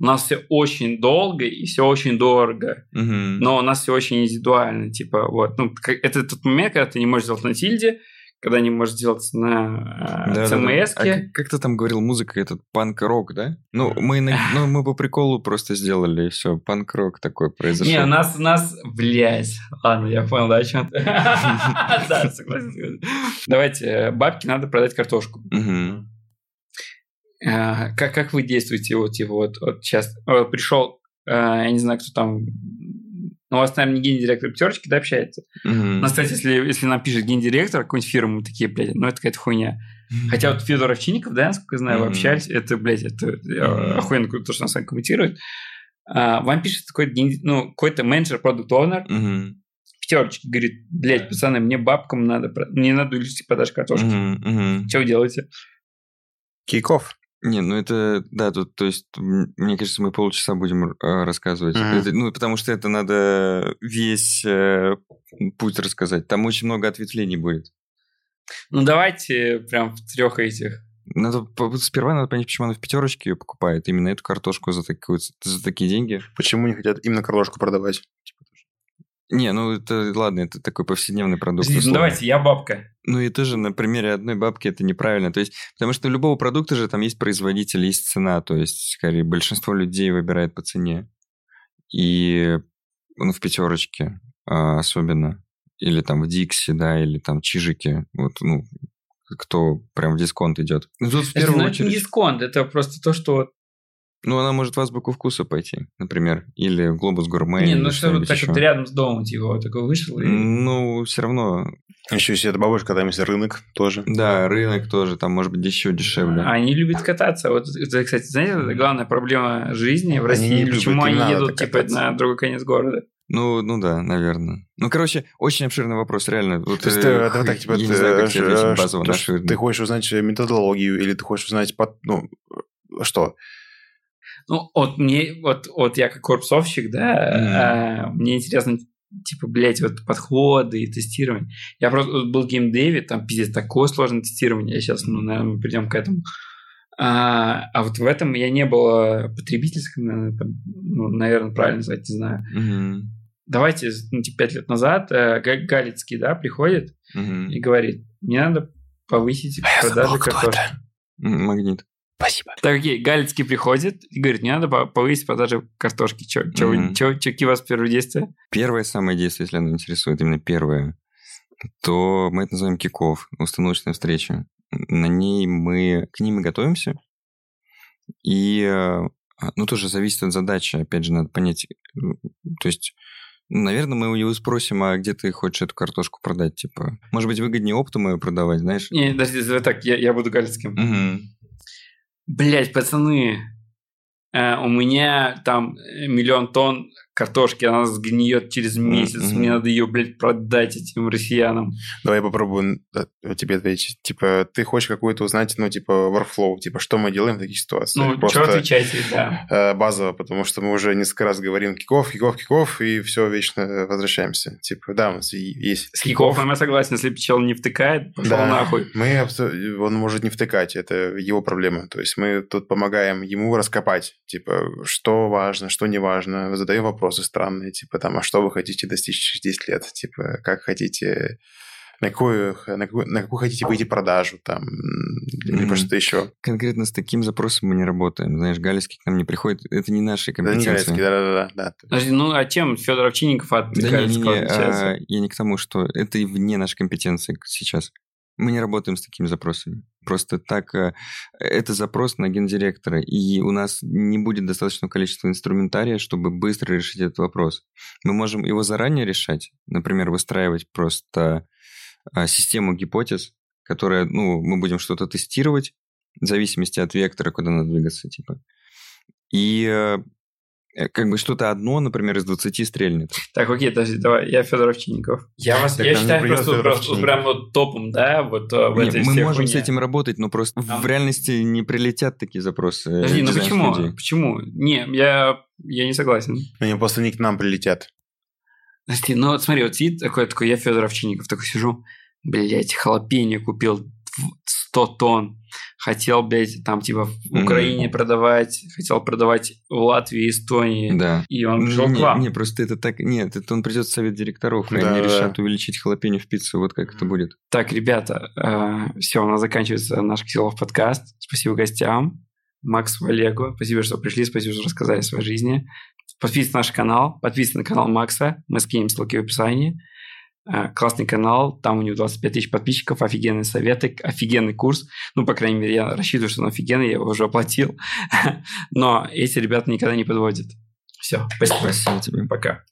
у нас все очень долго и все очень дорого, угу. но у нас все очень индивидуально, типа, вот, ну, это тот момент, когда ты не можешь делать на Тильде, когда не можешь делать на да, си эм эс. Да, да. А как, как ты там говорил, музыка, этот панк-рок, да? Ну, мы, ну, мы по приколу просто сделали, и все, панк-рок такой произошел. Не, у нас, у нас, блядь, ладно, я понял, да, о чем ты. Да, согласен. Давайте, бабки надо продать картошку. Как вы действуете? Вот сейчас пришел, я не знаю, кто там... Ну, у вас, наверное, не гендиректор Пятерочки, да, общается? Mm-hmm. У нас, кстати, если, если нам пишет гендиректор какой-нибудь фирмы, мы такие, блядь, ну, это какая-то хуйня. Mm-hmm. Хотя вот Федор Овчинников, да, насколько я знаю, mm-hmm. вы общались, это, блядь, это mm-hmm. охуенно, то, что нас там комментирует. А, вам пишет какой-то, ну, какой-то менеджер, продукт-оунер, mm-hmm. Пятерочки, говорит, блядь, пацаны, мне бабкам надо, мне надо увеличить продаж картошки. Mm-hmm. Mm-hmm. Что вы делаете? Киков. Не, ну это, да, тут, то есть, мне кажется, мы полчаса будем рассказывать. Uh-huh. Это, ну, потому что это надо весь э, путь рассказать. Там очень много ответвлений будет. Ну, давайте прям в трех этих. Надо, сперва надо понять, почему она в Пятерочке ее покупает. Именно эту картошку за, такую, за такие деньги. Почему не хотят именно картошку продавать? Не, ну это, ладно, это такой повседневный продукт. Ну давайте, я бабка. Ну и тоже на примере одной бабки это неправильно. То есть, потому что у любого продукта же там есть производитель, есть цена. То есть, скорее, большинство людей выбирает по цене. И ну, в Пятерочке а, особенно. Или там в Дикси, да, или там Чижики. Вот, ну, кто прям в дисконт идет. Ну, тут в первую очередь... Это не дисконт, это просто то, что... Ну, она может в азбуку вкуса пойти, например, или в глобус гурме. Не, ну что, так вот рядом с домом, типа, вот такой вышел. И... Ну, все равно. Еще если это бабушка, там есть рынок тоже. Да, рынок тоже, там может быть еще дешевле. Они любят кататься. Вот, это, кстати, знаете, это главная проблема жизни в России. Они почему любят, они едут, типа, на другой конец города? Ну, ну да, наверное. Ну, короче, очень обширный вопрос, реально. Вот, то есть, э, ты, так, типа, я ты, не знаю, как тебе очень базово наши. Ты хочешь узнать методологию или ты хочешь узнать, ну, что? Ну, вот мне, вот, вот я как корпусовщик, да, mm-hmm. а, мне интересно, типа, блядь, вот подходы и тестирование. Я просто вот был геймдеве, там, пиздец, такое сложное тестирование, я сейчас, ну, наверное, мы придем к этому. А, а вот в этом я не был потребительским, наверное, там, ну, наверное, правильно сказать, не знаю. Mm-hmm. Давайте, ну, типа, пять лет назад э, Галицкий, да, приходит mm-hmm. и говорит, мне надо повысить а продажи картошки. Магнит. Спасибо. Так, окей, Галицкий приходит и говорит, не надо повысить продажи картошки. Че, mm-hmm. че, че, какие у вас первые действия? Первое самое действие, если оно интересует, именно первое, то мы это называем киков, установочная встреча. На ней мы, к ней мы готовимся. И, ну, тоже зависит от задачи, опять же, надо понять. То есть, наверное, мы у него спросим, а где ты хочешь эту картошку продать, типа. Может быть, выгоднее оптом ее продавать, знаешь? Не, подожди, так, я, я буду Галицким. Mm-hmm. Блять, пацаны, э, у меня там миллион тонн картошки, она сгниет через месяц, mm-hmm. мне надо ее, блядь, продать этим россиянам. Давай я попробую тебе ответить. Типа, ты хочешь какую-то узнать, ну, типа, workflow, типа, что мы делаем в таких ситуациях? Ну, просто, что отвечайте, да. Э, базово, потому что мы уже несколько раз говорим киков, киков, киков, и все, вечно возвращаемся. Типа, да, у нас есть... С киков, я согласен, если пчел не втыкает, пошел да, нахуй. Мы, он может не втыкать, это его проблема. То есть мы тут помогаем ему раскопать, типа, что важно, что не важно, задаем вопрос. Вопросы странные, типа там, а что вы хотите достичь через десять лет, типа, как хотите, на какую, на какую, на какую хотите выйти продажу, там, или mm-hmm. что-то еще. Конкретно с таким запросом мы не работаем, знаешь, Галицкий к нам не приходит, это не наши компетенции. Да, не Галицкий, да-да-да. Подожди, ну, а чем Федор Овчинников от да, Галицкого не, не, отличается? А, я не к тому, что это и вне нашей компетенции сейчас. Мы не работаем с такими запросами. Просто так... Это запрос на гендиректора, и у нас не будет достаточного количества инструментария, чтобы быстро решить этот вопрос. Мы можем его заранее решать, например, выстраивать просто систему гипотез, которая, ну, мы будем что-то тестировать в зависимости от вектора, куда надо двигаться, типа. И... Как бы что-то одно, например, из двадцати стрельнет. Так, окей, подожди, давай, я Федор Овчинников. Я вас, я считаю, просто, просто прям вот топом, да, вот в этой всей. Мы можем с этим работать, но просто в реальности не прилетят такие запросы. Подожди, ну почему? Почему? Не, я, я не согласен. Они просто не к нам прилетят. Подожди, ну вот смотри, вот сидит такой, такой, я Федор Овчинников, такой сижу, блять, халапеньо купил сто тонн. Хотел, блядь, там, типа, в mm-hmm. Украине продавать, хотел продавать в Латвии, Эстонии. Да. И он пришел к вам. Не, просто это так... Нет, это он придет в совет директоров, да, и они да. решат увеличить халапеньо в пиццу, вот как это будет. Так, ребята, э, все, у нас заканчивается наш Котелов подкаст. Спасибо гостям, Максу, Олегу. Спасибо, что пришли, спасибо, что рассказали о своей жизни. Подписывайтесь на наш канал, подписывайтесь на канал Макса, мы скинем ссылки в описании. Классный канал, там у него двадцать пять тысяч подписчиков, офигенные советы, офигенный курс. Ну, по крайней мере, я рассчитываю, что он офигенный, я его уже оплатил. Но эти ребята никогда не подводят. Все, спасибо. Спасибо тебе. Пока.